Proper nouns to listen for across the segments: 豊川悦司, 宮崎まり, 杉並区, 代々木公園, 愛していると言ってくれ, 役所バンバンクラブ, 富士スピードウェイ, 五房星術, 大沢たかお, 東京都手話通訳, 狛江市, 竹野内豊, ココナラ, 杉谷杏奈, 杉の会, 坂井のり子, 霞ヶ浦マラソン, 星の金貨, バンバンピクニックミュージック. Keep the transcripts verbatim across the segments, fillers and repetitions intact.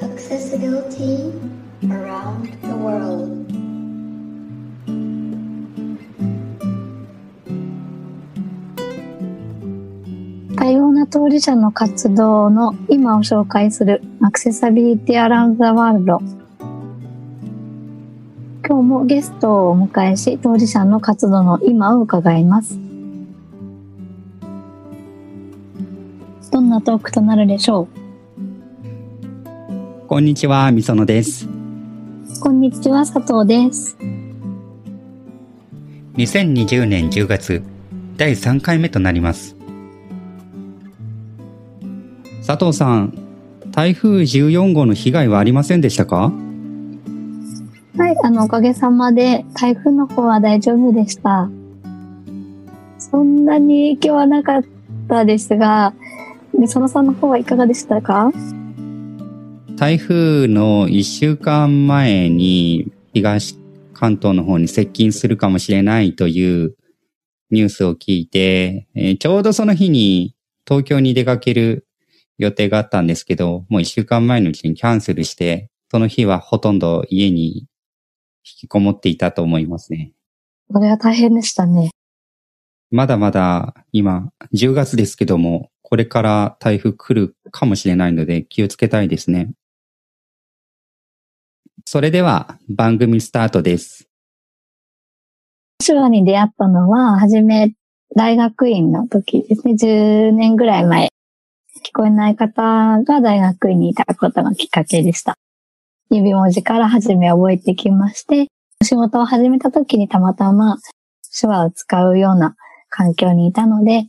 Accessibility around the world.多様な当事者の活動の今を紹介するアクセサビリティアラウンドザワールド。今日もゲストをお迎えし、当事者の活動の今を伺います。どんなトークとなるでしょう。こんにちは、みそのです。こんにちは、佐藤です。にせんにじゅうねんじゅうがつ、だいさんかいめとなります。佐藤さん、台風じゅうよんごうの被害はありませんでしたか？はい、あのおかげさまで台風の方は大丈夫でした。そんなに影響はなかったですが、そのさんの方はいかがでしたか？台風のいっしゅうかんまえに東関東の方に接近するかもしれないというニュースを聞いて、えー、ちょうどその日に東京に出かける予定があったんですけど、もう一週間前のうちにキャンセルして、その日はほとんど家に引きこもっていたと思いますね。これは大変でしたね。まだまだ今、じゅうがつですけども、これから台風来るかもしれないので気をつけたいですね。それでは番組スタートです。手話に出会ったのは、はじめ大学院の時ですね、じゅうねんぐらい前。聞こえない方が大学院にいたことがきっかけでした。指文字から初め覚えてきまして、仕事を始めた時にたまたま手話を使うような環境にいたので、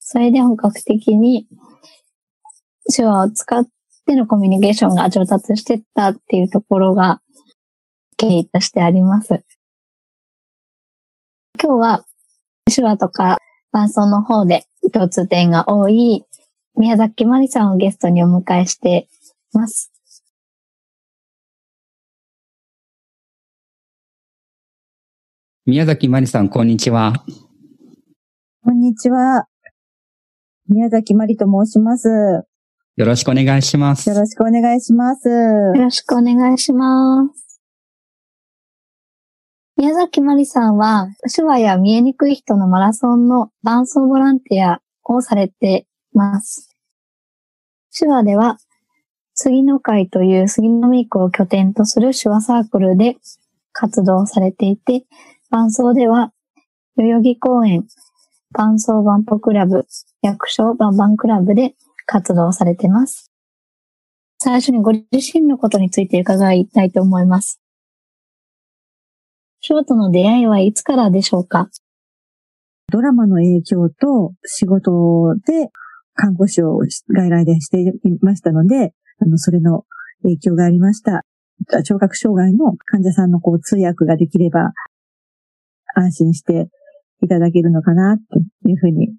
それで本格的に手話を使ってのコミュニケーションが上達してったっていうところが経緯としてあります。今日は手話とか伴奏の方で共通点が多い宮崎まりさんをゲストにお迎えしています。宮崎まりさん、こんにちは。こんにちは。宮崎まりと申します。よろしくお願いします。よろしくお願いします。よろしくお願いします。宮崎まりさんは、手話や見えにくい人のマラソンの伴走ボランティアをされています。手話では、杉の会という杉並区を拠点とする手話サークルで活動されていて、伴奏では、代々木公園、伴奏バンポクラブ、役所バンバンクラブで活動されています。最初にご自身のことについて伺いたいと思います。手話との出会いはいつからでしょうか？ドラマの影響と仕事で、看護師を外来でしていましたので、あの、それの影響がありました。聴覚障害の患者さんのこう通訳ができれば、安心していただけるのかな、というふうに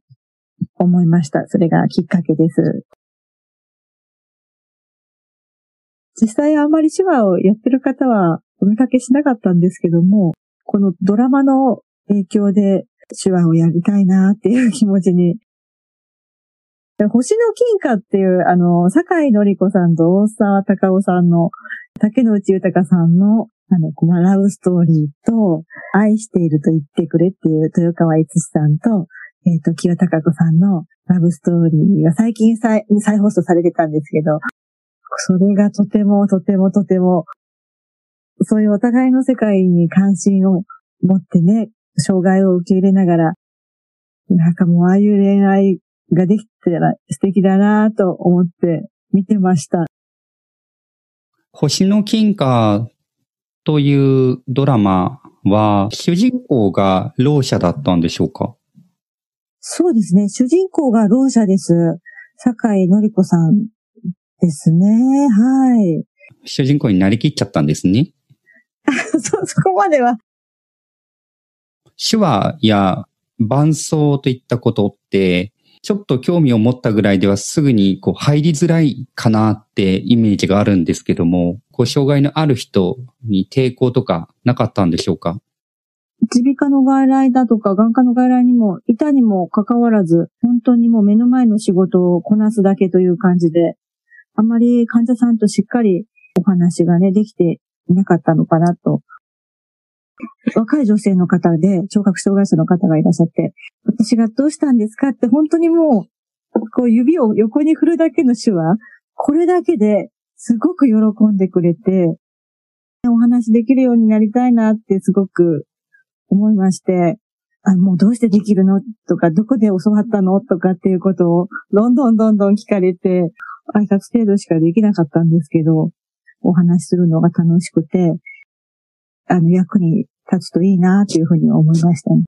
思いました。それがきっかけです。実際あまり手話をやってる方はお見かけしなかったんですけども、このドラマの影響で手話をやりたいな、っていう気持ちに星の金貨っていう、あの、坂井のり子さんと大沢たかおさんの、竹野内豊さんの、あの、ラブストーリーと、愛していると言ってくれっていう豊川悦司さんと、えっ、ー、と、清高子さんのラブストーリーが最近再、再放送されてたんですけど、それがとてもとてもとても、そういうお互いの世界に関心を持ってね、障害を受け入れながら、なんかもうああいう恋愛、ができたら素敵だなと思って見てました。星の金貨というドラマは主人公がろう者だったんでしょうか？そうですね。主人公がろう者です。坂井のり子さんですね。はい。主人公になりきっちゃったんですね。そ、そこまでは。手話や伴奏といったことって、ちょっと興味を持ったぐらいではすぐにこう入りづらいかなってイメージがあるんですけども、こう障害のある人に抵抗とかなかったんでしょうか？耳鼻科の外来だとか眼科の外来にもいたにもかかわらず、本当にもう目の前の仕事をこなすだけという感じで、あまり患者さんとしっかりお話がねできていなかったのかなと。若い女性の方で聴覚障害者の方がいらっしゃって、私がどうしたんですかって本当にもうこう指を横に振るだけの手話、これだけですごく喜んでくれて、お話できるようになりたいなってすごく思いまして、あ、もうどうしてできるのとか、どこで教わったのとかっていうことをどんどんどんどん聞かれて、挨拶程度しかできなかったんですけど、お話しするのが楽しくて、あの役に立つといいなというふうに思いました、ね。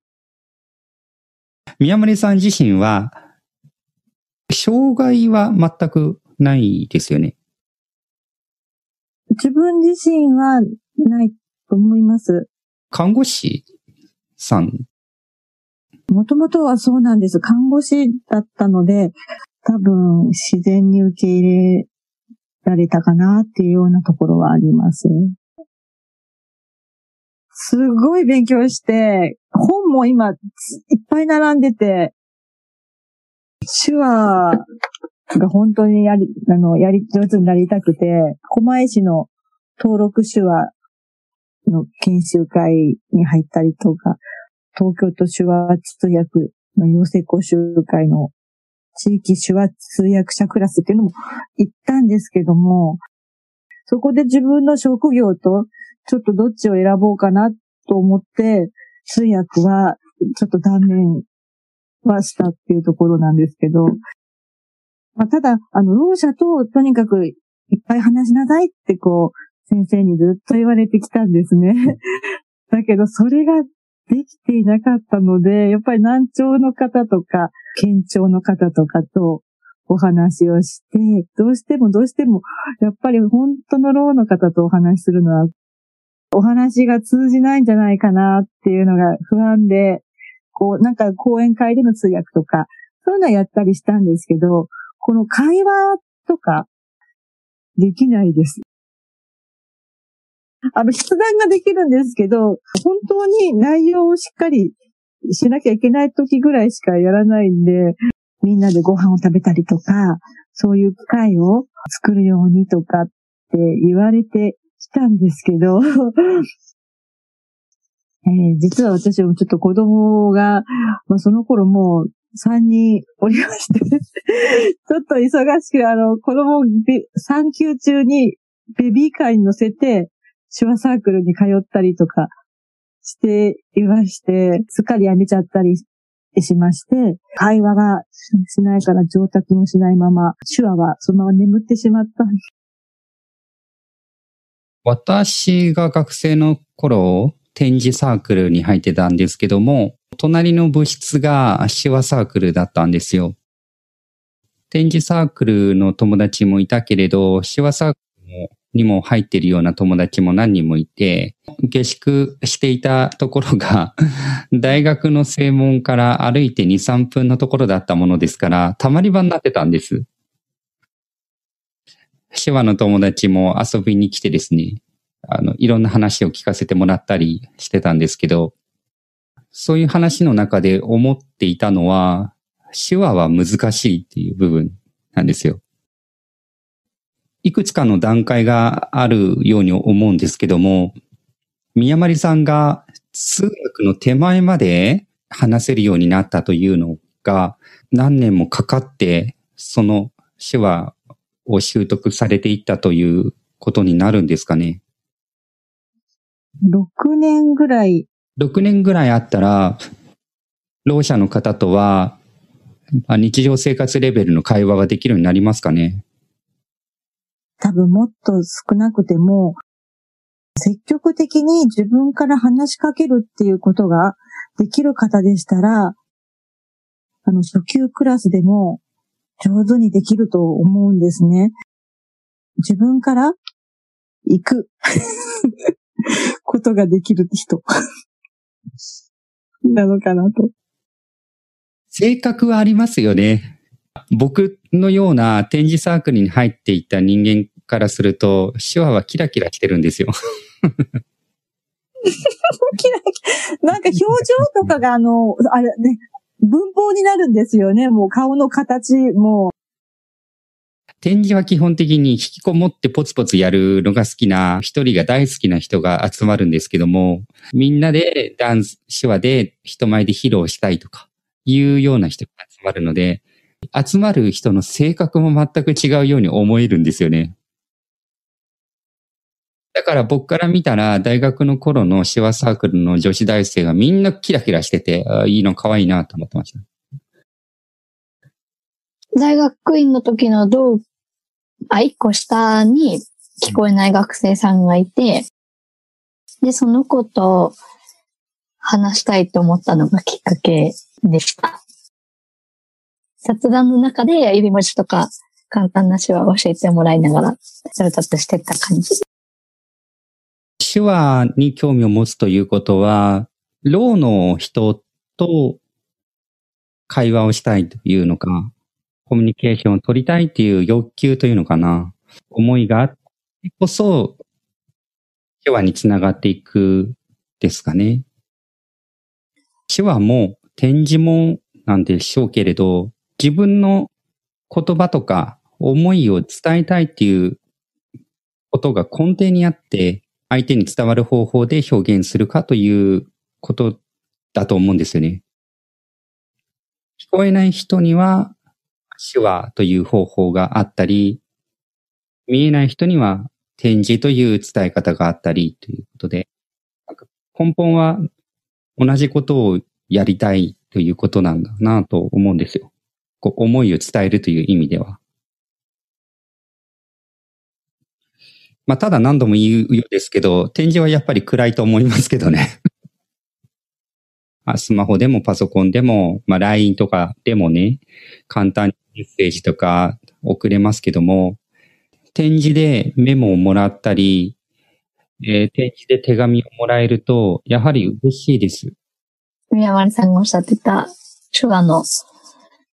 宮森さん自身は障害は全くないですよね。自分自身はないと思います。看護師さん。もともとはそうなんです。看護師だったので、多分自然に受け入れられたかなっていうようなところはあります。すごい勉強して、本も今いっぱい並んでて、手話が本当にやり、あの、やり、上手になりたくて、狛江市の登録手話の研修会に入ったりとか、東京都手話通訳の養成講習会の地域手話通訳者クラスっていうのも行ったんですけども、そこで自分の職業と、ちょっとどっちを選ぼうかなと思って、通訳はちょっと断念はしたっていうところなんですけど、まあ、ただ、あの、ろう者ととにかくいっぱい話しなさいってこう、先生にずっと言われてきたんですね。だけど、それができていなかったので、やっぱり難聴の方とか、健聴の方とかと、お話をして、どうしてもどうしても、やっぱり本当のろうの方とお話しするのは、お話が通じないんじゃないかなっていうのが不安で、こう、なんか講演会での通訳とか、そういうのはやったりしたんですけど、この会話とか、できないです。あの、筆談ができるんですけど、本当に内容をしっかりしなきゃいけない時ぐらいしかやらないんで、みんなでご飯を食べたりとか、そういう機会を作るようにとかって言われて、来たんですけど、えー、実は私もちょっと子供が、まあ、その頃もうさんにんおりましてちょっと忙しく、あの子供を産休中にベビーカーに乗せて手話サークルに通ったりとかしていまして、すっかりやめちゃったりしまして、会話がしないから上達もしないまま手話はそのまま眠ってしまったんです。私が学生の頃、展示サークルに入ってたんですけども、隣の部室が手話サークルだったんですよ。展示サークルの友達もいたけれど、手話サークルにも入ってるような友達も何人もいて、下宿していたところが、大学の正門から歩いてに、さんぷんのところだったものですから、たまり場になってたんです。手話の友達も遊びに来てですね、あの、いろんな話を聞かせてもらったりしてたんですけど、そういう話の中で思っていたのは、手話は難しいっていう部分なんですよ。いくつかの段階があるように思うんですけども、宮森さんが通訳の手前まで話せるようになったというのが、何年もかかって、その手話、を習得されていったということになるんですかね。ろくねんぐらい。ろくねんぐらいあったら、ろう者の方とは日常生活レベルの会話ができるようになりますかね。多分もっと少なくても、積極的に自分から話しかけるっていうことができる方でしたら、あの初級クラスでも、上手にできると思うんですね。自分から行くことができる人なのかなと。性格はありますよね。僕のような展示サークルに入っていた人間からすると、手話はキラキラしてるんですよ。なんか表情とかがあの、あれね、文法になるんですよね。もう顔の形も。展示は基本的に引きこもってポツポツやるのが好きな、一人が大好きな人が集まるんですけども、みんなでダンス、手話で人前で披露したいとかいうような人が集まるので、集まる人の性格も全く違うように思えるんですよね。だから僕から見たら大学の頃の手話サークルの女子大生がみんなキラキラしてて、あいいの可愛いなと思ってました。大学院の時の同期あ、一個下に聞こえない学生さんがいて、で、その子と話したいと思ったのがきっかけでした。雑談の中で指文字とか簡単な手話を教えてもらいながら、上達していった感じ。手話に興味を持つということは、ろうの人と会話をしたいというのか、コミュニケーションを取りたいっていう欲求というのかな、思いがあってこそ、手話につながっていくですかね。手話も展示もなんでしょうけれど、自分の言葉とか思いを伝えたいっていうことが根底にあって、相手に伝わる方法で表現するかということだと思うんですよね。聞こえない人には、手話という方法があったり、見えない人には展示という伝え方があったりということで、根本は同じことをやりたいということなんだなと思うんですよ。こう思いを伝えるという意味では。まあ、ただ何度も言うようですけど、展示はやっぱり暗いと思いますけどね。スマホでもパソコンでも、まあ、ライン とかでもね、簡単にメッセージとか送れますけども、展示でメモをもらったり、えー、展示で手紙をもらえると、やはり嬉しいです。宮丸さんがおっしゃってた手話の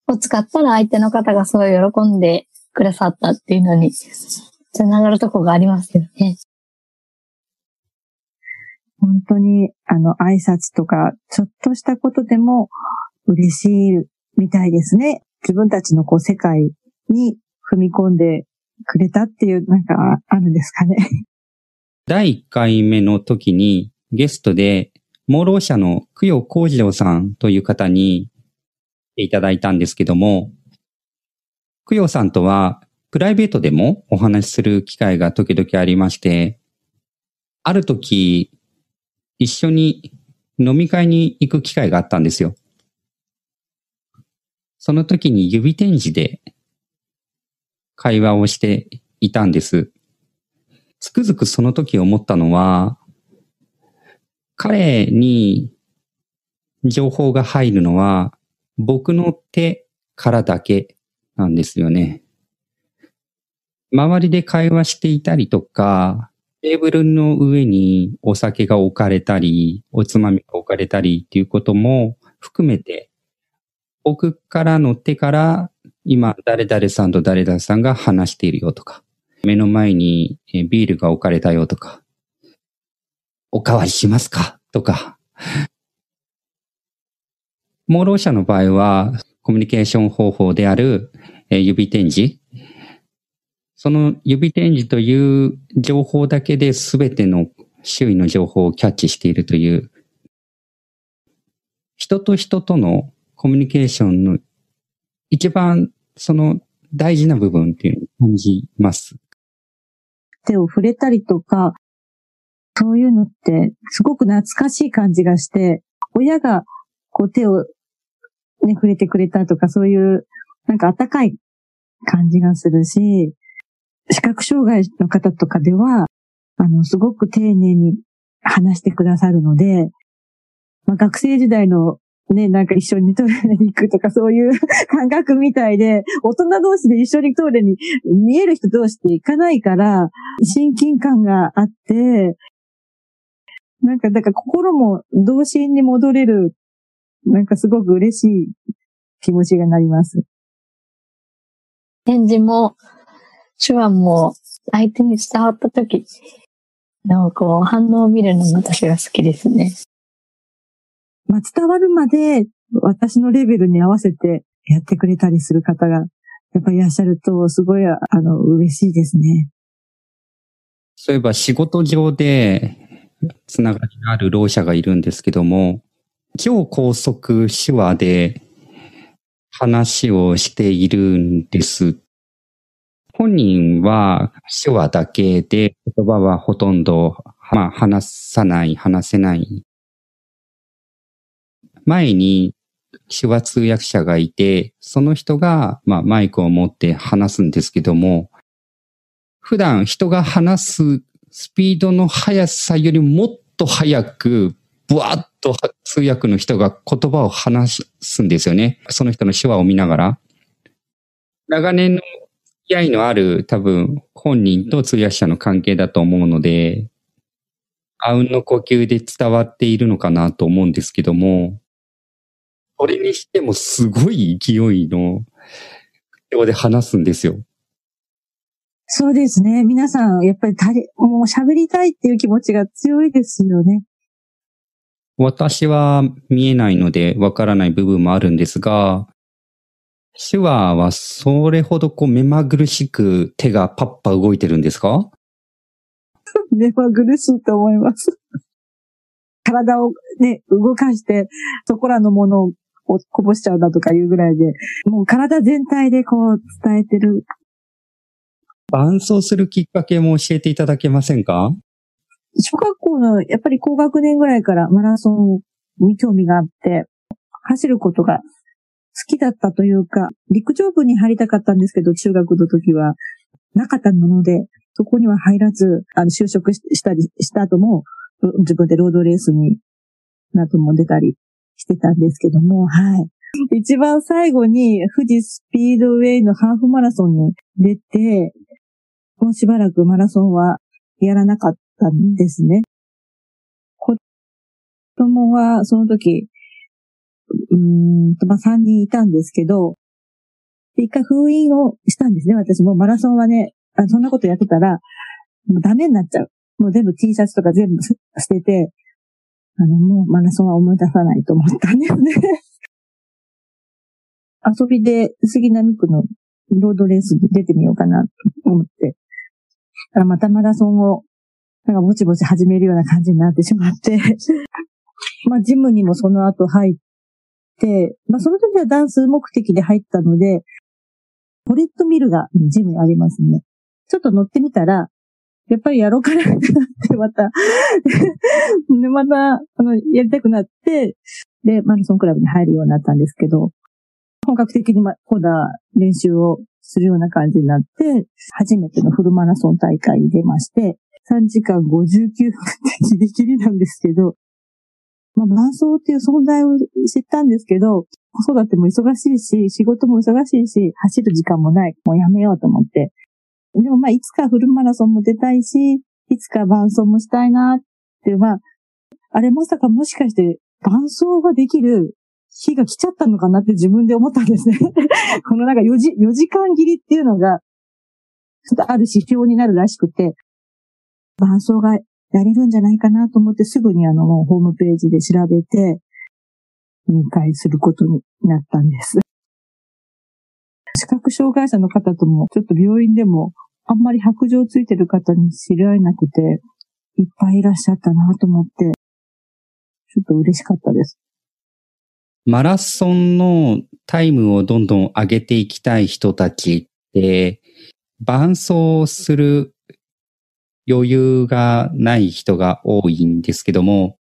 を使ったら相手の方がすごい喜んでくださったっていうのに、つながるとこがありますよね。本当に、あの、挨拶とか、ちょっとしたことでも嬉しいみたいですね。自分たちのこう世界に踏み込んでくれたっていう、なんか、あるんですかね。だいいっかいめの時に、ゲストで、盲ろう者の供養幸次郎さんという方に来ていただいたんですけども、供養さんとは、プライベートでもお話しする機会が時々ありまして、ある時、一緒に飲み会に行く機会があったんですよ。その時に指展示で会話をしていたんです。つくづくその時思ったのは、彼に情報が入るのは僕の手からだけなんですよね。周りで会話していたりとか、テーブルの上にお酒が置かれたり、おつまみが置かれたりっていうことも含めて、僕からの手から今誰々さんと誰々さんが話しているよとか、目の前にビールが置かれたよとか、おかわりしますかとか。盲ろう者の場合はコミュニケーション方法である指展示、その指展示という情報だけで全ての周囲の情報をキャッチしているという、人と人とのコミュニケーションの一番その大事な部分っていうのを感じます。手を触れたりとか、そういうのってすごく懐かしい感じがして、親がこう手を、ね、触れてくれたとかそういうなんか温かい感じがするし、視覚障害の方とかでは、あの、すごく丁寧に話してくださるので、まあ、学生時代のね、なんか一緒にトイレに行くとかそういう感覚みたいで、大人同士で一緒にトイレに見える人同士で行かないから、親近感があって、なんか、だから心も童心に戻れる、なんかすごく嬉しい気持ちがなります。展示も、手話も相手に伝わったとき、なんかこう反応を見るのが私が好きですね。まあ、伝わるまで私のレベルに合わせてやってくれたりする方がやっぱりいらっしゃるとすごいあの嬉しいですね。そういえば仕事上でつながりのあるろう者がいるんですけども、超高速手話で話をしているんです。本人は手話だけで言葉はほとんど、まあ、話さない、話せない。前に手話通訳者がいて、その人が、まあ、マイクを持って話すんですけども、普段人が話すスピードの速さよりもっと速く、ブワッと通訳の人が言葉を話すんですよね。その人の手話を見ながら。長年の付き合いのある多分本人と通訳者の関係だと思うので、あうんの呼吸で伝わっているのかなと思うんですけども、それにしてもすごい勢いの口調で話すんですよ。そうですね。皆さんやっぱり誰もう喋りたいっていう気持ちが強いですよね。私は見えないのでわからない部分もあるんですが、手話はそれほどこう目まぐるしく手がパッパ動いてるんですか？目まぐるしいと思います。体をね、動かして、そこらのものをこぼしちゃうだとかいうぐらいで、もう体全体でこう伝えてる。伴奏するきっかけも教えていただけませんか？小学校のやっぱり高学年ぐらいからマラソンに興味があって走ることが好きだったというか、陸上部に入りたかったんですけど中学の時はなかったものでそこには入らず、あの就職したりした後も自分でロードレースになども出たりしてたんですけども、はい、一番最後に富士スピードウェイのハーフマラソンに出て、もうしばらくマラソンはやらなかったですね。子供はその時、うーんと、まあ、さんにんいたんですけど、一回封印をしたんですね。私もマラソンはね、あ、そんなことやってたら、もうダメになっちゃう。もう全部 T シャツとか全部捨てて、あの、もうマラソンは思い出さないと思ったんですね。遊びで杉並区のロードレースに出てみようかなと思って、またマラソンをなんかぼちぼち始めるような感じになってしまって。まあ、ジムにもその後入って、まあ、その時はダンス目的で入ったので、ポレットミルがジムにありますね。ちょっと乗ってみたら、やっぱりやろうかなってなって、また、で、また、あの、やりたくなって、で、マラソンクラブに入るようになったんですけど、本格的にま、今度は練習をするような感じになって、初めてのフルマラソン大会に出まして、さんじかんごじゅうきゅうふんってギリギリなんですけど、まあ、伴奏っていう存在を知ったんですけど、子育ても忙しいし、仕事も忙しいし、走る時間もない。もうやめようと思って。でもまあ、いつかフルマラソンも出たいし、いつか伴奏もしたいなって、まあ、あれまさかもしかして伴奏ができる日が来ちゃったのかなって自分で思ったんですね。このなんかよじ、よじかん切りっていうのが、ちょっとある指標になるらしくて、伴奏がやれるんじゃないかなと思ってすぐにあのホームページで調べて入会することになったんです。視覚障害者の方ともちょっと病院でもあんまり白状ついてる方に知り合えなくていっぱいいらっしゃったなと思ってちょっと嬉しかったです。マラソンのタイムをどんどん上げていきたい人たちって伴奏する余裕がない人が多いんですけども、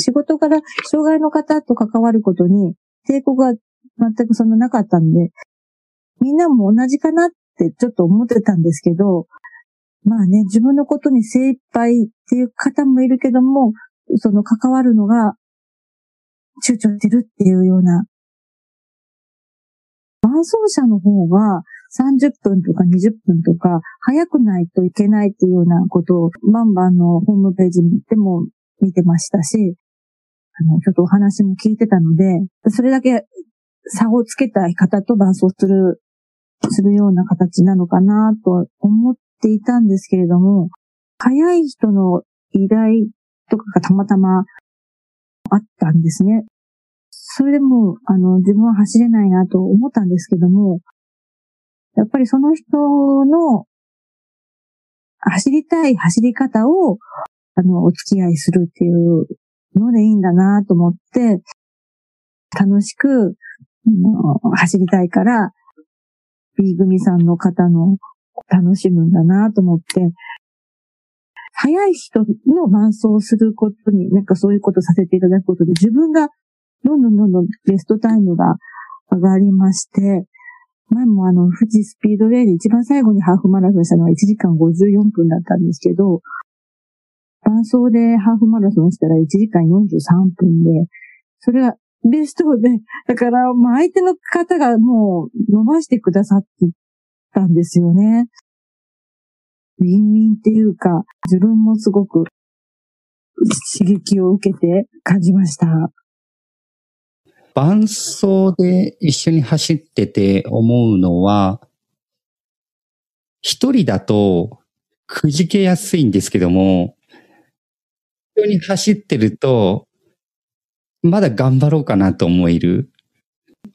仕事から障害の方と関わることに抵抗が全くそのなかったんで、みんなも同じかなってちょっと思ってたんですけど、まあね、自分のことに精一杯っていう方もいるけども、その関わるのが躊躇してるっていうような。伴走者の方はさんじゅっぷんとかにじゅっぷんとか早くないといけないっていうようなことをバンバンのホームページでも見てましたし、あの、ちょっとお話も聞いてたので、それだけ差をつけたい方と伴走する、するような形なのかなと思っていたんですけれども、早い人の依頼とかがたまたまあったんですね。それでも、あの、自分は走れないなと思ったんですけども、やっぱりその人の走りたい走り方を、あの、お付き合いするっていうのでいいんだなと思って、楽しく、うん、走りたいから、B 組さんの方の楽しむんだなと思って、早い人の伴走をすることに、なんかそういうことをさせていただくことで、自分がどんどんどんどんベストタイムが上がりまして、前もあの、富士スピードウェイで一番最後にハーフマラソンしたのがいちじかんごじゅうよんぷんだったんですけど、伴走でハーフマラソンしたらいちじかんよんじゅうさんぷんで、それがベストで、だから、まあ相手の方がもう伸ばしてくださってたんですよね。ウィンウィンっていうか、自分もすごく刺激を受けて感じました。伴走で一緒に走ってて思うのは、一人だとくじけやすいんですけども、一緒に走ってると、まだ頑張ろうかなと思える。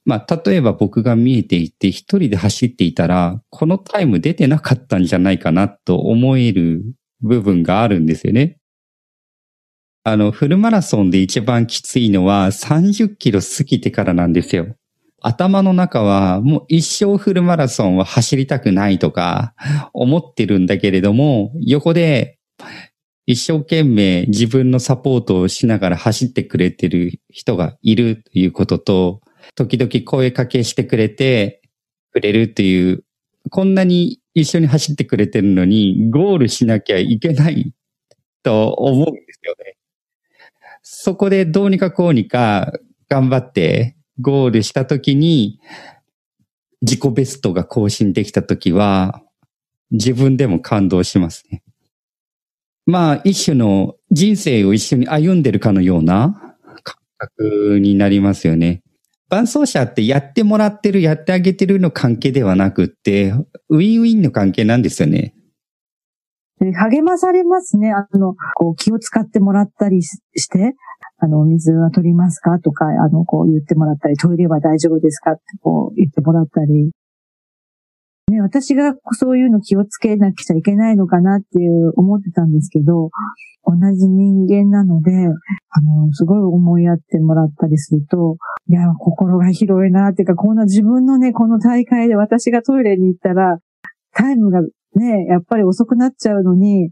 まあ、例えば僕が見えていて、一人で走っていたら、このタイム出てなかったんじゃないかなと思える部分があるんですよね。あの、フルマラソンで一番きついのはさんじゅっキロ過ぎてからなんですよ。頭の中はもう一生フルマラソンは走りたくないとか思ってるんだけれども、横で一生懸命自分のサポートをしながら走ってくれてる人がいるということと、時々声かけしてくれてくれるという、こんなに一緒に走ってくれてるのにゴールしなきゃいけないと思うんですよね。そこでどうにかこうにか頑張ってゴールしたときに、自己ベストが更新できたときは自分でも感動しますね。まあ一種の人生を一緒に歩んでるかのような感覚になりますよね。伴走者ってやってもらってる、やってあげてるの関係ではなくって、ウィンウィンの関係なんですよね。励まされますね。あの、こう気を使ってもらったりして、あの、水は取りますかとか、あの、こう言ってもらったり、トイレは大丈夫ですかってこう言ってもらったり。ね、私がそういうの気をつけなくちゃいけないのかなっていう思ってたんですけど、同じ人間なので、あの、すごい思いやってもらったりすると、いや、心が広いなっていうか、こんな自分のね、この大会で私がトイレに行ったら、タイムがね、やっぱり遅くなっちゃうのに、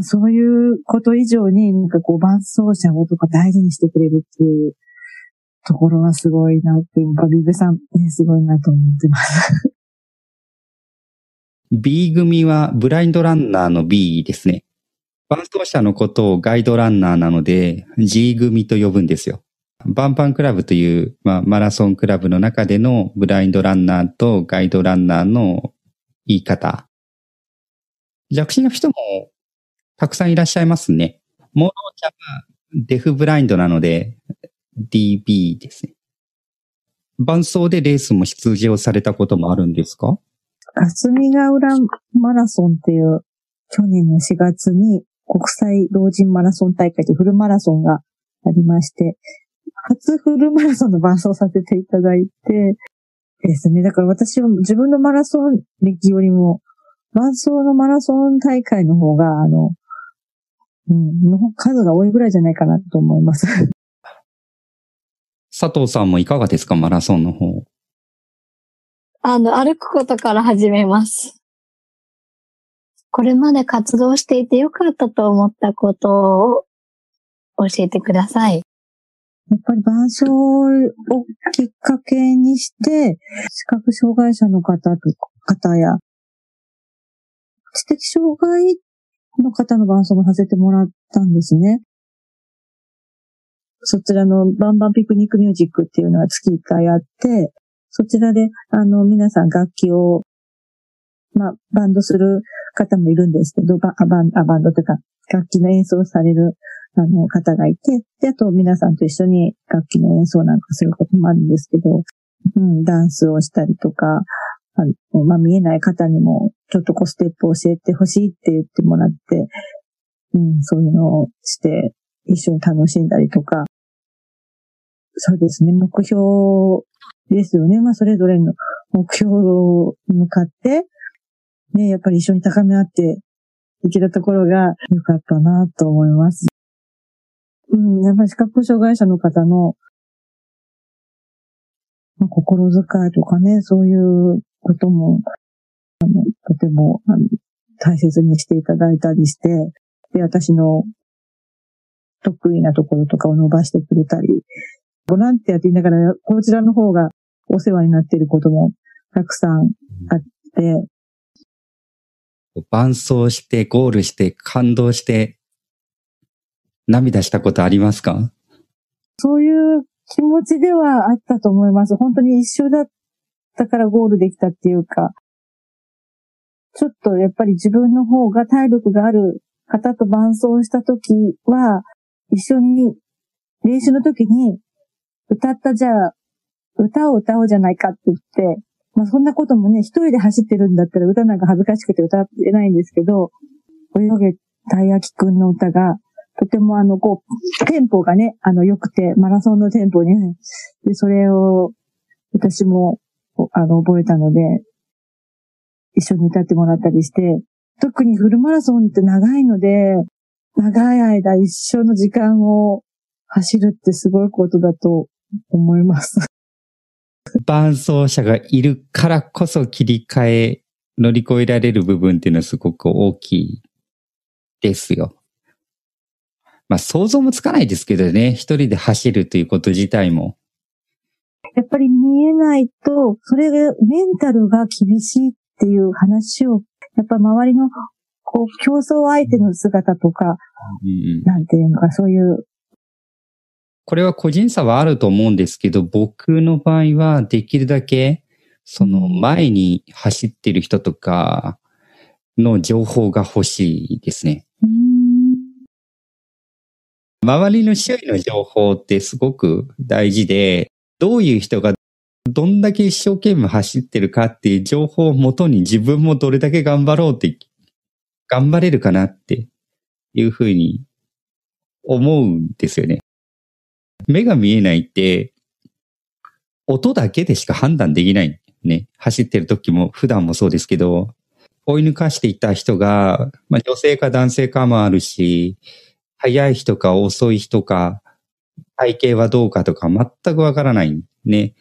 そういうこと以上に、なんかこう、伴走者をとか大事にしてくれるっていうところはすごいなっていうか、ビブさん、ね、すごいなと思ってます。B 組はブラインドランナーの B ですね。伴走者のことをガイドランナーなので G 組と呼ぶんですよ。バンパンクラブという、まあ、マラソンクラブの中でのブラインドランナーとガイドランナーの言い方。弱視の人もたくさんいらっしゃいますね。モロちゃんはデフブラインドなので ディービー ですね。伴走でレースも出場されたこともあるんですか？霞ヶ浦マラソンっていう去年のしがつに国際老人マラソン大会というフルマラソンがありまして、初フルマラソンの伴走させていただいてですね。だから私は自分のマラソン歴よりも伴走のマラソン大会の方があの、うん、の数が多いぐらいじゃないかなと思います。佐藤さんもいかがですか、マラソンの方。あの、歩くことから始めます。これまで活動していて良かったと思ったことを教えてください。やっぱり伴走をきっかけにして、視覚障害者の方と方や、知的障害の方の伴走もさせてもらったんですね。そちらのバンバンピクニックミュージックっていうのは月いっかいあって、そちらで、あの、皆さん楽器を、まあ、バンドする方もいるんですけど、バ, バ, ン, バンドというか、楽器の演奏をされるあの方がいて、で、あと皆さんと一緒に楽器の演奏なんかすることもあるんですけど、うん、ダンスをしたりとか、あのまあ、見えない方にも、ちょっとこうステップを教えてほしいって言ってもらって、うん、そういうのをして一緒に楽しんだりとか、そうですね、目標ですよね。まあそれぞれの目標に向かって、ね、やっぱり一緒に高め合っていけるところが良かったなと思います。うん、やっぱり視覚障害者の方の、まあ、心遣いとかね、そういうことも、あの、とてもあの大切にしていただいたりして、で、私の得意なところとかを伸ばしてくれたり、ボランティアって言いながら、こちらの方がお世話になっていることもたくさんあって、伴走して、ゴールして、感動して、涙したことありますか？そういう気持ちではあったと思います。本当に一緒だったからゴールできたっていうか、ちょっとやっぱり自分の方が体力がある方と伴走したときは、一緒に練習のときに、歌ったじゃあ、歌を歌おうじゃないかって言って、まあそんなこともね、一人で走ってるんだったら歌なんか恥ずかしくて歌ってないんですけど、泳げたいあきくんの歌が、とてもあの、こう、テンポがね、あの、良くて、マラソンのテンポにね、で、それを、私も、あの、覚えたので、一緒に歌ってもらったりして、特にフルマラソンって長いので、長い間一緒の時間を走るってすごいことだと思います。伴走者がいるからこそ切り替え、乗り越えられる部分っていうのはすごく大きいですよ。まあ想像もつかないですけどね、一人で走るということ自体も。やっぱり見えないと、それがメンタルが厳しいっていう話を、やっぱ周りのこう競争相手の姿とか、うん、なんていうのか、そういう。これは個人差はあると思うんですけど、僕の場合はできるだけ、その前に走ってる人とかの情報が欲しいですね。うん、周りの周囲の情報ってすごく大事で、どういう人がどんだけ一生懸命走ってるかっていう情報をもとに自分もどれだけ頑張ろうって、頑張れるかなっていうふうに思うんですよね。目が見えないって、音だけでしか判断できないね。走ってる時も普段もそうですけど、追い抜かしていた人が、まあ、女性か男性かもあるし、速い人か遅い人か、体型はどうかとか全くわからないね。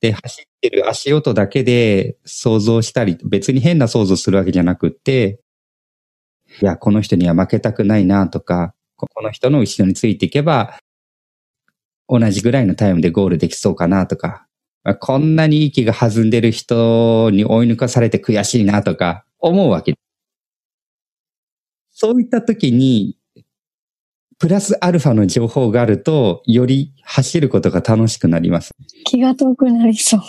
で、走ってる足音だけで想像したり、別に変な想像するわけじゃなくって、いや、この人には負けたくないなとか、この人の後ろについていけば、同じぐらいのタイムでゴールできそうかなとか、こんなに息が弾んでる人に追い抜かされて悔しいなとか思うわけ。そういった時に、プラスアルファの情報があると、より走ることが楽しくなります。気が遠くなりそう。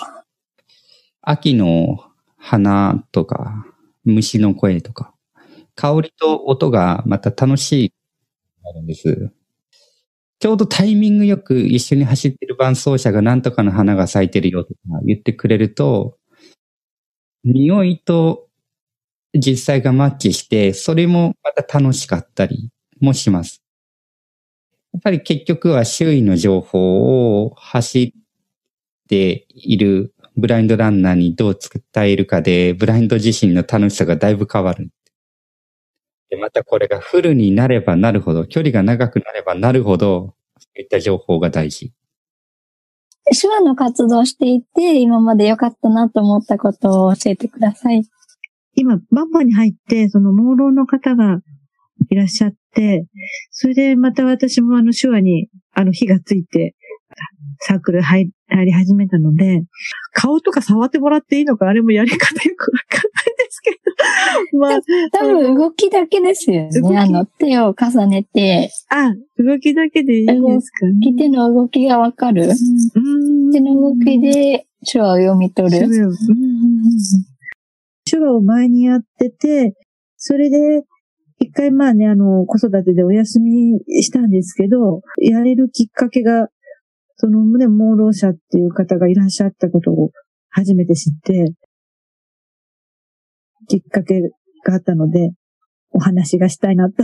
秋の花とか、虫の声とか、香りと音がまた楽しいあるんです。ちょうどタイミングよく一緒に走ってる伴走者が何とかの花が咲いてるよとか言ってくれると、匂いと実際がマッチして、それもまた楽しかったりもします。やっぱり結局は周囲の情報を走っているブラインドランナーにどう伝えるかで、ブラインド自身の楽しさがだいぶ変わる。で、またこれがフルになればなるほど、距離が長くなればなるほど、そういった情報が大事。手話の活動していて、今まで良かったなと思ったことを教えてください。今、バンバンに入って、その盲ろうの方がいらっしゃって、それでまた私もあの手話にあの火がついて、サークル入り始めたので、顔とか触ってもらっていいのか、あれもやり方よくわからないですけど。まあ、多分動きだけですよね。あの、手を重ねて。あ、動きだけでいいですかね。手の動きがわかる。うん、手の動きで手話を読み取る。うん、手話を前にやってて、それで、一回まあね、あの、子育てでお休みしたんですけど、やれるきっかけが、その、ね、盲ろう者っていう方がいらっしゃったことを初めて知って、きっかけがあったので、お話がしたいなと、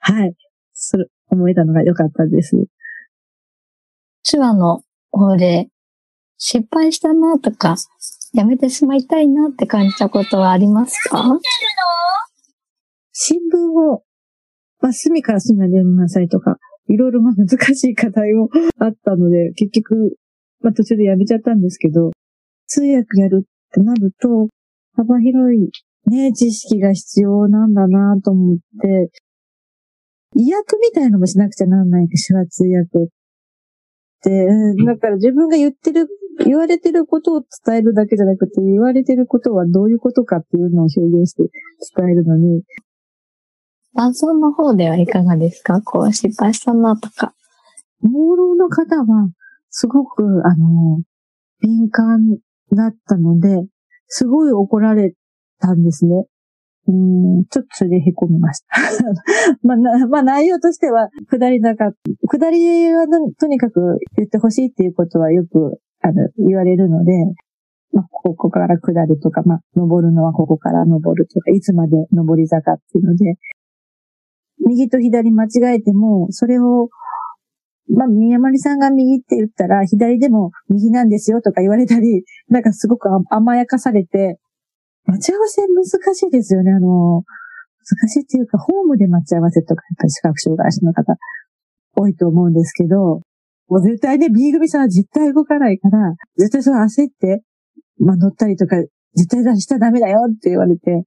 はい、思えたのが良かったです。手話の方で失敗したなとか、やめてしまいたいなって感じたことはありますか？新聞を、まあ、隅から隅まで読みなさいとか、いろいろまあ難しい課題もあったので、結局、まあ途中でやめちゃったんですけど、通訳やるってなると、幅広いね、知識が必要なんだなと思って、医訳みたいのもしなくちゃなんない手話通訳って、だから自分が言ってる、言われてることを伝えるだけじゃなくて、言われてることはどういうことかっていうのを表現して伝えるのに。伴奏の方ではいかがですか？こう失敗したなとか。盲ろうの方は、すごく、あの、敏感だったので、すごい怒られたんですね。うーん、ちょっとそれで凹みました。まあな、まあ、内容としては、下りなかった。下りはとにかく言ってほしいっていうことはよく、あの、言われるので、まあ、ここから下るとか、まあ、登るのはここから登るとか、いつまで登り坂っていうので、右と左間違えても、それを、まあ、宮丸さんが右って言ったら、左でも右なんですよとか言われたり、なんかすごく甘やかされて、待ち合わせ難しいですよね、あの、難しいっていうか、ホームで待ち合わせとか、やっぱり視覚障害者の方、多いと思うんですけど、もう絶対ね、B組さんは絶対動かないから、絶対それ焦って、まあ、乗ったりとか、絶対出しちゃダメだよって言われて、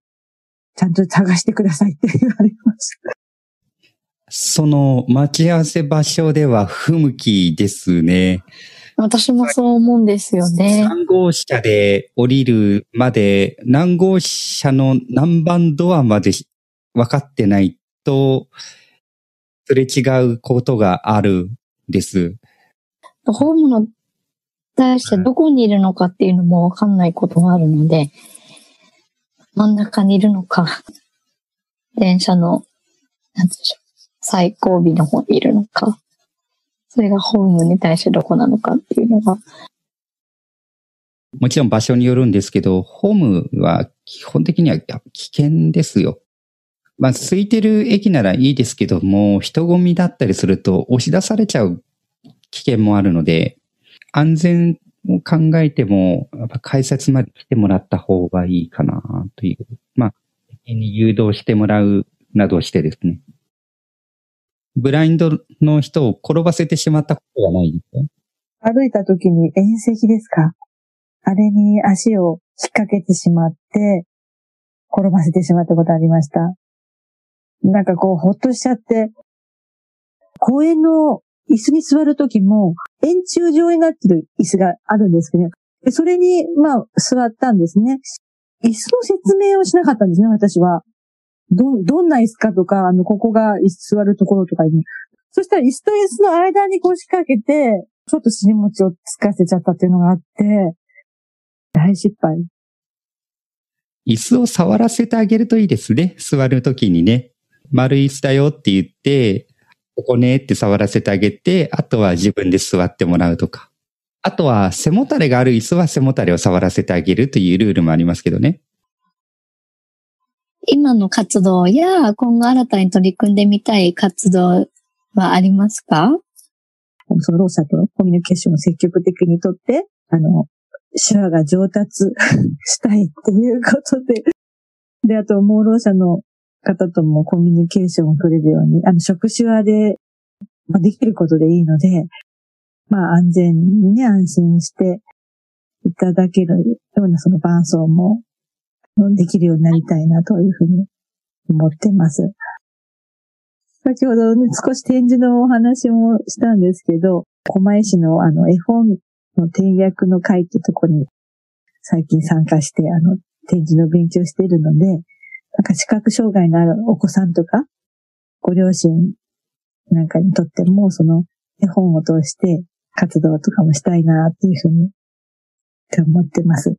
ちゃんと探してくださいって言われました。その待ち合わせ場所では不向きですね。私もそう思うんですよね。何号車で降りるまで、何号車の何番ドアまで分かってないと、すれ違うことがあるんです。ホームの対してどこにいるのかっていうのも分かんないことがあるので、真ん中にいるのか、電車の、なんていうんでしょう。最後尾の方にいるのか、それがホームに対してどこなのかっていうのが。もちろん場所によるんですけど、ホームは基本的には危険ですよ。まあ、空いてる駅ならいいですけども、人混みだったりすると押し出されちゃう危険もあるので、安全を考えても、やっぱ改札まで来てもらった方がいいかなという。まあ、駅に誘導してもらうなどしてですね。ブラインドの人を転ばせてしまったことはないですね。歩いた時に縁石ですか？あれに足を引っ掛けてしまって、転ばせてしまったことありました。なんかこう、ほっとしちゃって、公園の椅子に座る時も、円柱状になってる椅子があるんですけど、ね、それに、まあ、座ったんですね。椅子の説明をしなかったんですね、私は。ど、どんな椅子かとか、あの、ここが椅子座るところとかに。そしたら椅子と椅子の間に腰掛けて、ちょっと尻餅をつかせちゃったっていうのがあって、大失敗。椅子を触らせてあげるといいですね。座るときにね。丸い椅子だよって言って、ここねって触らせてあげて、あとは自分で座ってもらうとか。あとは背もたれがある椅子は背もたれを触らせてあげるというルールもありますけどね。今の活動や今後新たに取り組んでみたい活動はありますか？そのろう者とのコミュニケーションを積極的にとって、あの、手話が上達したいっていうことで、で、あと、盲ろう者の方ともコミュニケーションを取れるように、あの、職手話で、まあ、できることでいいので、まあ、安全にね、安心していただけるようなその伴奏も、できるようになりたいなというふうに思ってます。先ほど、ね、少し展示のお話もしたんですけど、狛江市のあの絵本の転訳の会ってとこに最近参加してあの展示の勉強しているので、なんか視覚障害のあるお子さんとかご両親なんかにとってもその絵本を通して活動とかもしたいなっていうふうに思ってます。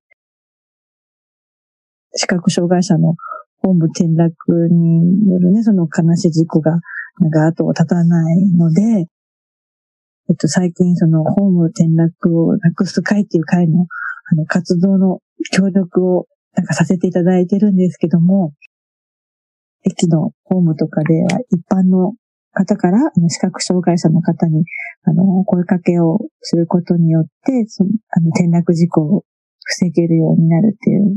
視覚障害者のホーム転落によるね、その悲しい事故が、なんか後を絶たないので、えっと、最近そのホーム転落をなくす会っていう会の、あの、活動の協力をなんかさせていただいてるんですけども、駅のホームとかでは一般の方から視覚障害者の方にあの声かけをすることによってそのあの転落事故を防げるようになるっていう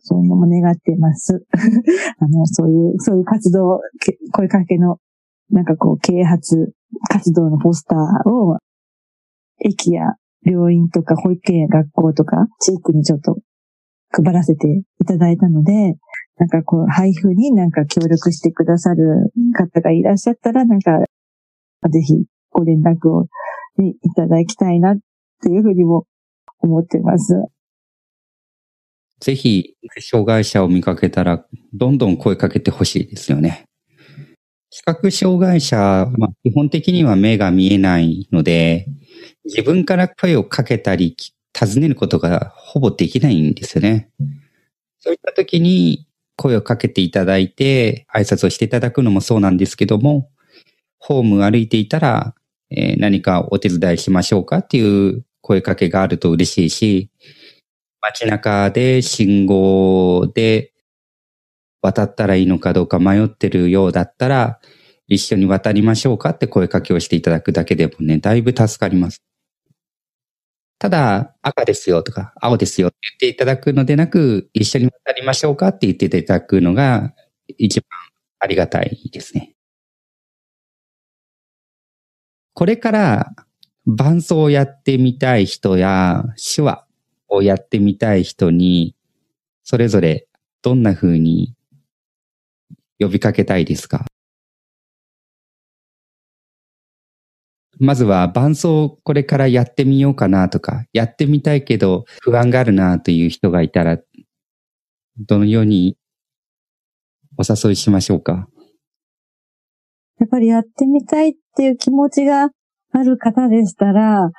そういうのも願っていますあのそういうそういう活動声かけのなんかこう啓発活動のポスターを駅や病院とか保育園や学校とか地域にちょっと配らせていただいたので、なんかこう配布になんか協力してくださる方がいらっしゃったらなんかぜひご連絡をいただきたいなっていうふうにも思ってます。ぜひ障害者を見かけたらどんどん声かけてほしいですよね。視覚障害者、まあ、基本的には目が見えないので、自分から声をかけたり尋ねることがほぼできないんですよね。そういった時に声をかけていただいて挨拶をしていただくのもそうなんですけども、ホーム歩いていたら、えー、何かお手伝いしましょうかっていう声かけがあると嬉しいし、街中で信号で渡ったらいいのかどうか迷ってるようだったら一緒に渡りましょうかって声かけをしていただくだけでもね、だいぶ助かります。ただ、赤ですよとか、青ですよって言っていただくのでなく、一緒に渡りましょうかって言っていただくのが、一番ありがたいですね。これから、伴奏をやってみたい人や、手話をやってみたい人に、それぞれどんな風に呼びかけたいですか？まずは伴奏をこれからやってみようかなとか、やってみたいけど不安があるなという人がいたら、どのようにお誘いしましょうか？やっぱりやってみたいっていう気持ちがある方でしたら、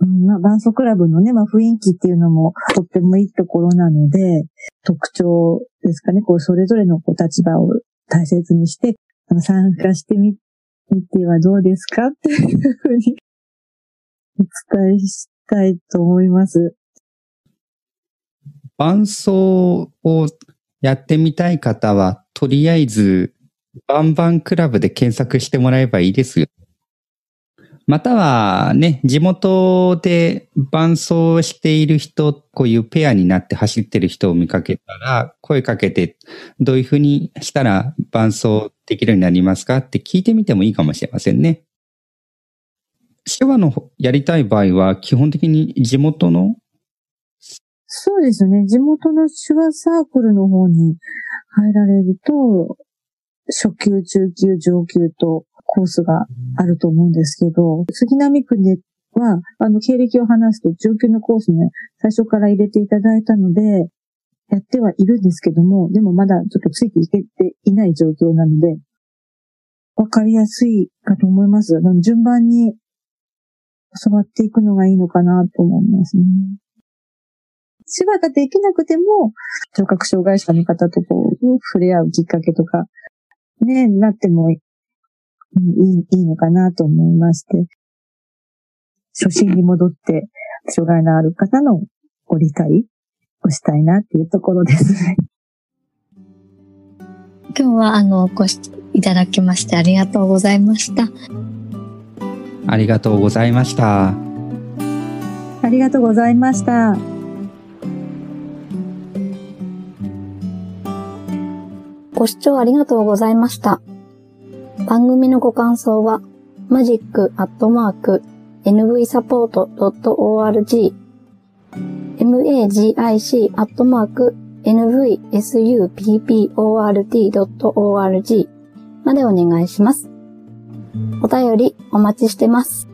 うん、まあ、伴奏クラブのね、まあ、雰囲気っていうのもとってもいいところなので、特徴ですかね、こう、それぞれのこう立場を大切にして、あの参加してみて、見てはどうですかっていうふうにお伝えしたいと思います。伴奏をやってみたい方は、とりあえず、バンバンクラブで検索してもらえばいいですよ。またはね、地元で伴奏している人、こういうペアになって走ってる人を見かけたら、声かけて、どういうふうにしたら伴奏できるようになりますかって聞いてみてもいいかもしれませんね。手話のやりたい場合は、基本的に地元の？そうですね。地元の手話サークルの方に入られると、初級、中級、上級と、コースがあると思うんですけど、杉並区では、あの、経歴を話すと上級のコースね、最初から入れていただいたので、やってはいるんですけども、でもまだちょっとついていけていない状況なので、わかりやすいかと思います。順番に教わっていくのがいいのかなと思いますね。手話ができなくても、聴覚障害者の方とこう、触れ合うきっかけとか、ね、なってもいい。いい、いいのかなと思いまして、初心に戻って、障害のある方のご理解をしたいなっていうところですね。今日はあの、お越しいただきましてありがとうございました。ありがとうございました。ありがとうございました。ご視聴ありがとうございました。番組のご感想は マジック アットマーク エヌブイサポート ドット オーアールジー マジック アットマーク エヌブイエスユーピーピーオーアールティー ドット オーアールジー までお願いします。お便りお待ちしてます。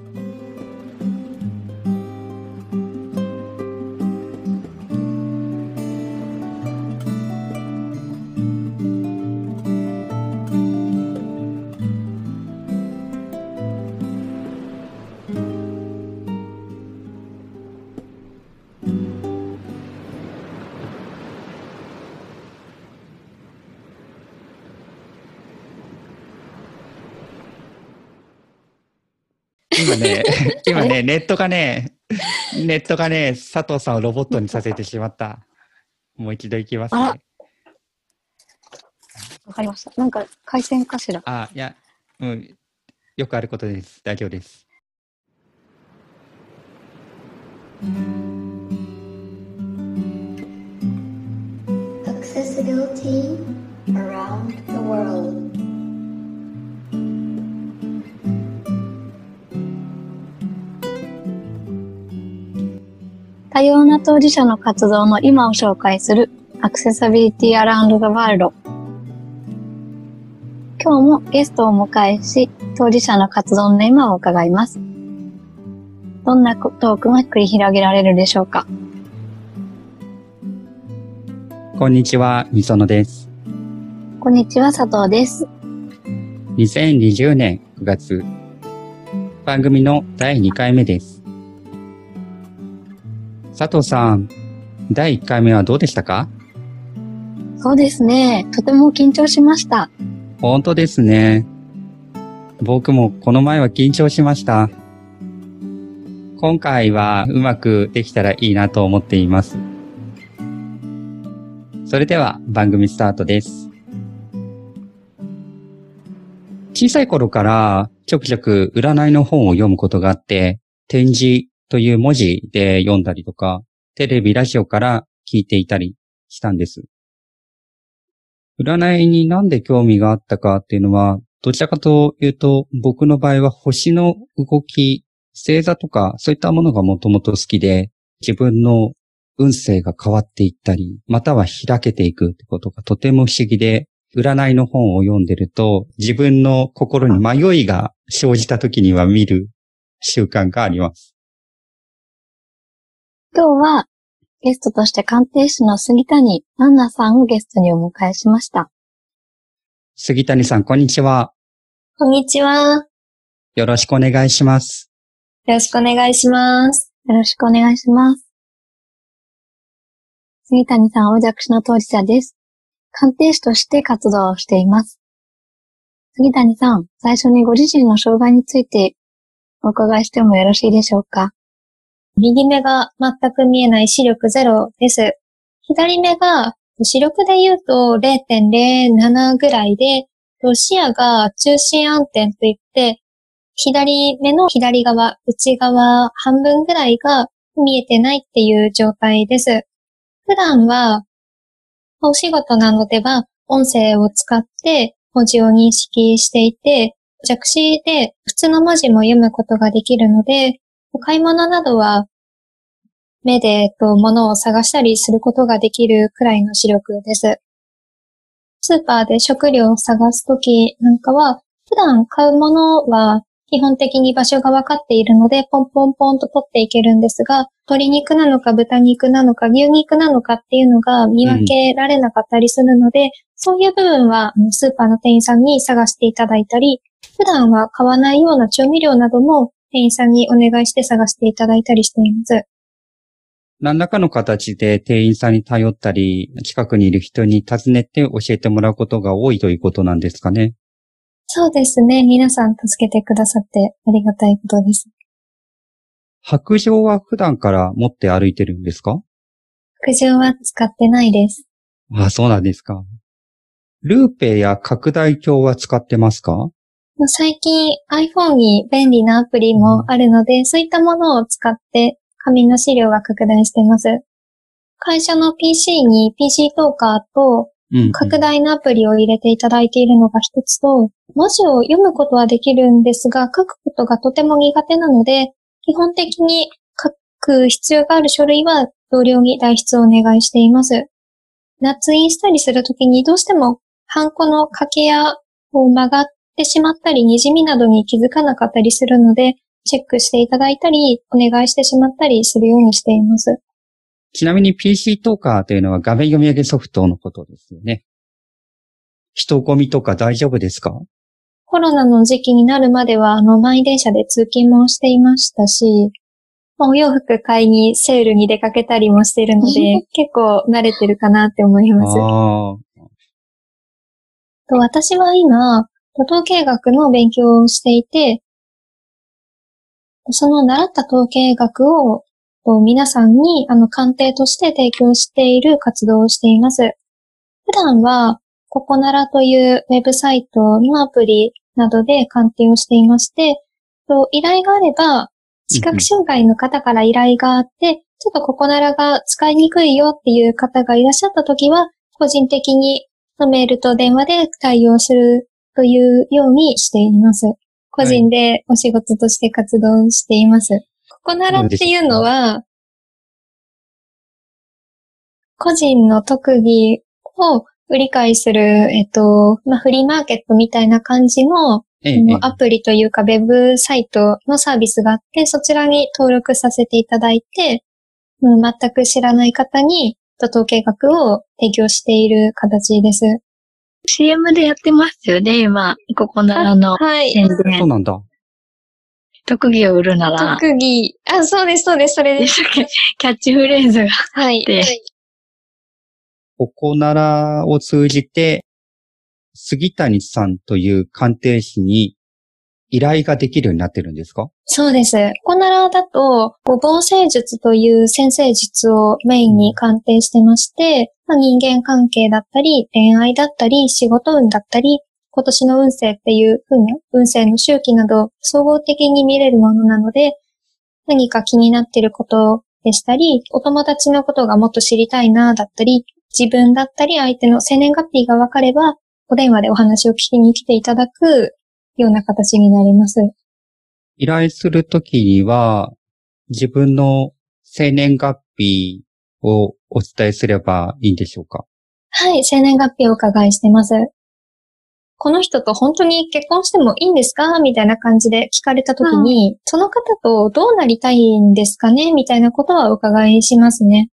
今ね、今ね、ネットがね、ネットがね、佐藤さんをロボットにさせてしまった。もう一度いきますね。わかりました。なんか回線かしら。あ、いや、うん、よくあることです。大丈夫です。Accessibility around the world.多様な当事者の活動の今を紹介するアクセサビリティアラウンドザワールド。今日もゲストをお迎えし、当事者の活動の今を伺います。どんなトークが繰り広げられるでしょうか。こんにちは、みそのです。こんにちは、佐藤です。にせんにじゅうねんくがつ、番組のだいにかいめです。佐藤さん、だいいっかいめはどうでしたか？そうですね。とても緊張しました。本当ですね。僕もこの前は緊張しました。今回はうまくできたらいいなと思っています。それでは番組スタートです。小さい頃からちょくちょく占いの本を読むことがあって、点字という文字で読んだりとか、テレビ、ラジオから聞いていたりしたんです。占いになんで興味があったかっていうのは、どちらかというと、僕の場合は星の動き、星座とかそういったものがもともと好きで、自分の運勢が変わっていったり、または開けていくってことがとても不思議で、占いの本を読んでると、自分の心に迷いが生じた時には見る習慣があります。今日はゲストとして鑑定士の杉谷杏奈さんをゲストにお迎えしました。杉谷さん、こんにちは。こんにちは。よろしくお願いします。よろしくお願いします。よろしくお願いします。杉谷さんは私の当事者です。鑑定士として活動をしています。杉谷さん、最初にご自身の障害についてお伺いしてもよろしいでしょうか？右目が全く見えない視力ゼロです。左目が視力で言うと れいてんれいなな ぐらいで、視野が中心暗点といって、左目の左側、内側半分ぐらいが見えてないっていう状態です。普段は、お仕事なのでは音声を使って文字を認識していて、弱視で普通の文字も読むことができるので、お買い物などは目でと物を探したりすることができるくらいの視力です。スーパーで食料を探すときなんかは、普段買うものは基本的に場所が分かっているので、ポンポンポンと取っていけるんですが、鶏肉なのか豚肉なのか牛肉なのかっていうのが見分けられなかったりするので、うん、そういう部分はスーパーの店員さんに探していただいたり、普段は買わないような調味料なども、店員さんにお願いして探していただいたりしています。何らかの形で店員さんに頼ったり、近くにいる人に尋ねて教えてもらうことが多いということなんですかね。そうですね。皆さん助けてくださってありがたいことです。白杖は普段から持って歩いてるんですか？白杖は使ってないです。ああ、そうなんですか。ルーペや拡大鏡は使ってますか？最近 iPhone に便利なアプリもあるので、そういったものを使って紙の資料が拡大しています。会社の ピーシー に ピーシー トーカーと拡大のアプリを入れていただいているのが一つと、文字を読むことはできるんですが、書くことがとても苦手なので、基本的に書く必要がある書類は同僚に代筆をお願いしています。捺印したりするときにどうしてもハンコの掛けやを曲がっててしまったり、滲みなどに気づかなかったりするので、チェックしていただいたり、お願いしてしまったりするようにしています。ちなみに ピーシー トーカーというのは画面読み上げソフトのことですよね。人混みとか大丈夫ですか？コロナの時期になるまでは、あの、満員電車で通勤もしていましたし、お洋服買いにセールに出かけたりもしているので、結構慣れてるかなって思います。あと、私は今、統計学の勉強をしていて、その習った統計学を皆さんにあの鑑定として提供している活動をしています。普段はココナラというウェブサイトのアプリなどで鑑定をしていまして、依頼があれば、視覚障害の方から依頼があって、ちょっとココナラが使いにくいよっていう方がいらっしゃったときは、個人的にメールと電話で対応するというようにしています。個人でお仕事として活動しています。はい、ココナラっていうのは、個人の特技を売り買いする、えっと、まあ、フリーマーケットみたいな感じの、ええ、アプリというかウェブサイトのサービスがあって、そちらに登録させていただいて、全く知らない方に統計学を提供している形です。シーエム でやってますよね、今、ここならの宣伝。はい。そうなんだ。特技を売るなら。特技。あ、そうです、そうです、それです。キャッチフレーズがあって。はい。はい、ここならを通じて、杉谷さんという鑑定士に依頼ができるようになってるんですか？そうです。ココナラだと、五房星術という占星術をメインに鑑定してまして、まあ、人間関係だったり、恋愛だったり、仕事運だったり、今年の運勢っていう風な運勢の周期など、総合的に見れるものなので、何か気になっていることでしたり、お友達のことがもっと知りたいなだったり、自分だったり相手の生年月日が分かれば、お電話でお話を聞きに来ていただくような形になります。依頼するときには、自分の生年月日をお伝えすればいいんでしょうか？はい、生年月日をお伺いしてます。この人と本当に結婚してもいいんですか？みたいな感じで聞かれたときに、うん、その方とどうなりたいんですかね？みたいなことはお伺いしますね。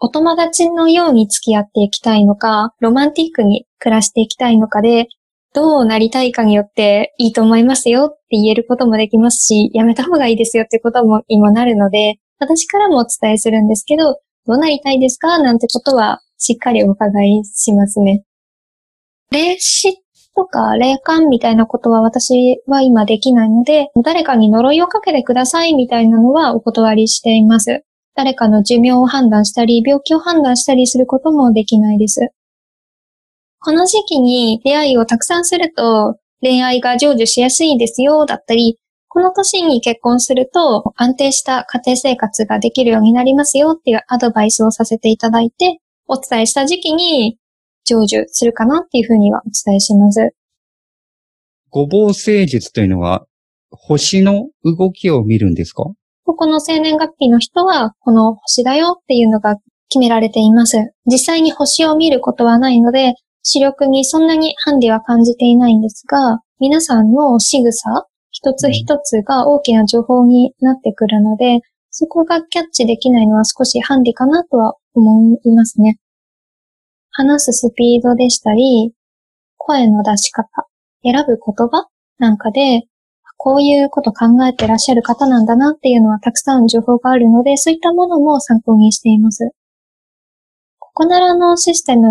お友達のように付き合っていきたいのか、ロマンティックに暮らしていきたいのかで、どうなりたいかによっていいと思いますよって言えることもできますし、やめた方がいいですよってことも今なるので、私からもお伝えするんですけど、どうなりたいですかなんてことはしっかりお伺いしますね。霊視とか霊感みたいなことは私は今できないので、誰かに呪いをかけてくださいみたいなのはお断りしています。誰かの寿命を判断したり、病気を判断したりすることもできないです。この時期に出会いをたくさんすると、恋愛が成就しやすいですよ、だったり、この年に結婚すると安定した家庭生活ができるようになりますよっていうアドバイスをさせていただいて、お伝えした時期に成就するかなっていうふうにはお伝えします。五房星術というのは、星の動きを見るんですか？ここの生年月日の人は、この星だよっていうのが決められています。実際に星を見ることはないので、視力にそんなにハンディは感じていないんですが、皆さんの仕草一つ一つが大きな情報になってくるので、そこがキャッチできないのは少しハンディかなとは思いますね。話すスピードでしたり、声の出し方、選ぶ言葉なんかで、こういうこと考えてらっしゃる方なんだなっていうのはたくさん情報があるので、そういったものも参考にしています。ここならのシステム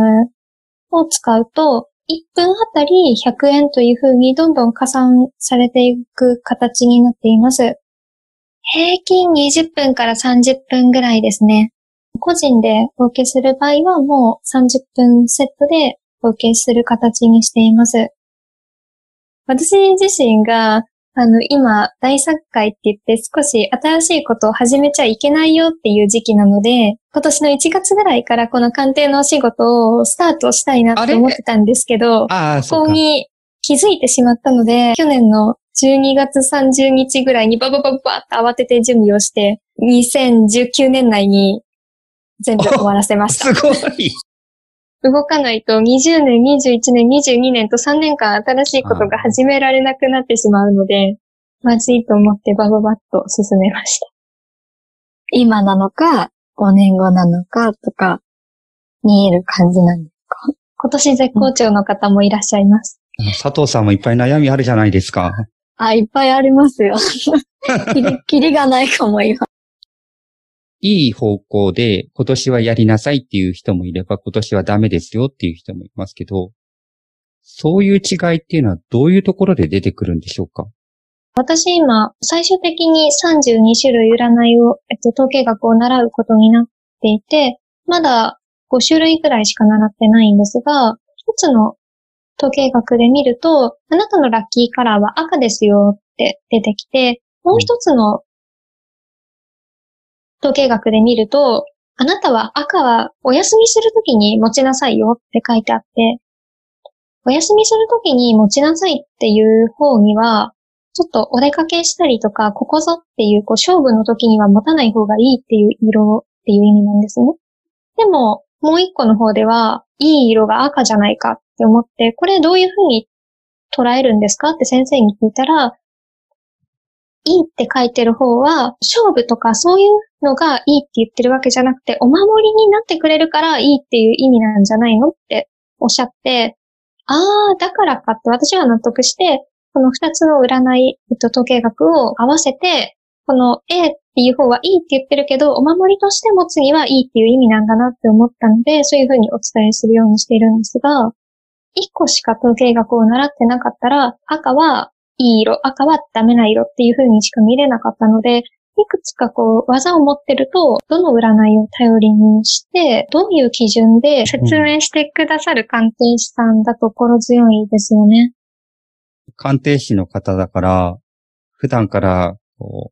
を使うと、いっぷんあたりひゃくえんという風にどんどん加算されていく形になっています。平均にじゅっぷんからさんじゅっぷんぐらいですね。個人でお受けする場合はもうさんじゅっぷんセットでお受けする形にしています。私自身があの、今、大作会って言って少し新しいことを始めちゃいけないよっていう時期なので、今年のいちがつぐらいからこの鑑定のお仕事をスタートしたいなって思ってたんですけど、ここに気づいてしまったので、去年のじゅうにがつさんじゅうにちぐらいにバババババッと慌てて準備をして、にせんじゅうきゅうねん内に全部終わらせました。すごい。動かないとにじゅうねん、にじゅういちねん、にじゅうにねんとさんねんかん新しいことが始められなくなってしまうので、まずいと思ってバババッと進めました。今なのか、ごねんごなのかとか、見える感じなんですか？今年絶好調の方もいらっしゃいます。うん、佐藤さんもいっぱい悩みあるじゃないですか。あ、いっぱいありますよ。キリ、キリがないかも今。いい方向で今年はやりなさいっていう人もいれば今年はダメですよっていう人もいますけど、そういう違いっていうのはどういうところで出てくるんでしょうか？私今、最終的にさんじゅうにしゅるい占いを、えっと、統計学を習うことになっていて、まだごしゅるいくらいしか習ってないんですが、つの時計学で見ると、あなたのラッキーカラーは赤ですよって出てきて、もう一つの時計学で見ると、あなたは赤はお休みするときに持ちなさいよって書いてあって、お休みするときに持ちなさいっていう方には、ちょっとお出かけしたりとか、ここぞっていう、こう勝負の時には持たない方がいいっていう色っていう意味なんですね。でも、もう一個の方では、いい色が赤じゃないかって思って、これどういう風に捉えるんですかって先生に聞いたら、いいって書いてる方は、勝負とかそういうのがいいって言ってるわけじゃなくて、お守りになってくれるからいいっていう意味なんじゃないのっておっしゃって、あー、だからかって私は納得して、この二つの占い、えっと、時計学を合わせて、この A っていう方はいいって言ってるけど、お守りとしても次はいいっていう意味なんだなって思ったので、そういう風にお伝えするようにしているんですが、一個しか統計学を習ってなかったら、赤はいい色、赤はダメな色っていう風にしか見れなかったので、いくつかこう技を持ってると、どの占いを頼りにして、どういう基準で説明してくださる鑑定士さんだと心強いですよね。うん、鑑定士の方だから、普段からこう、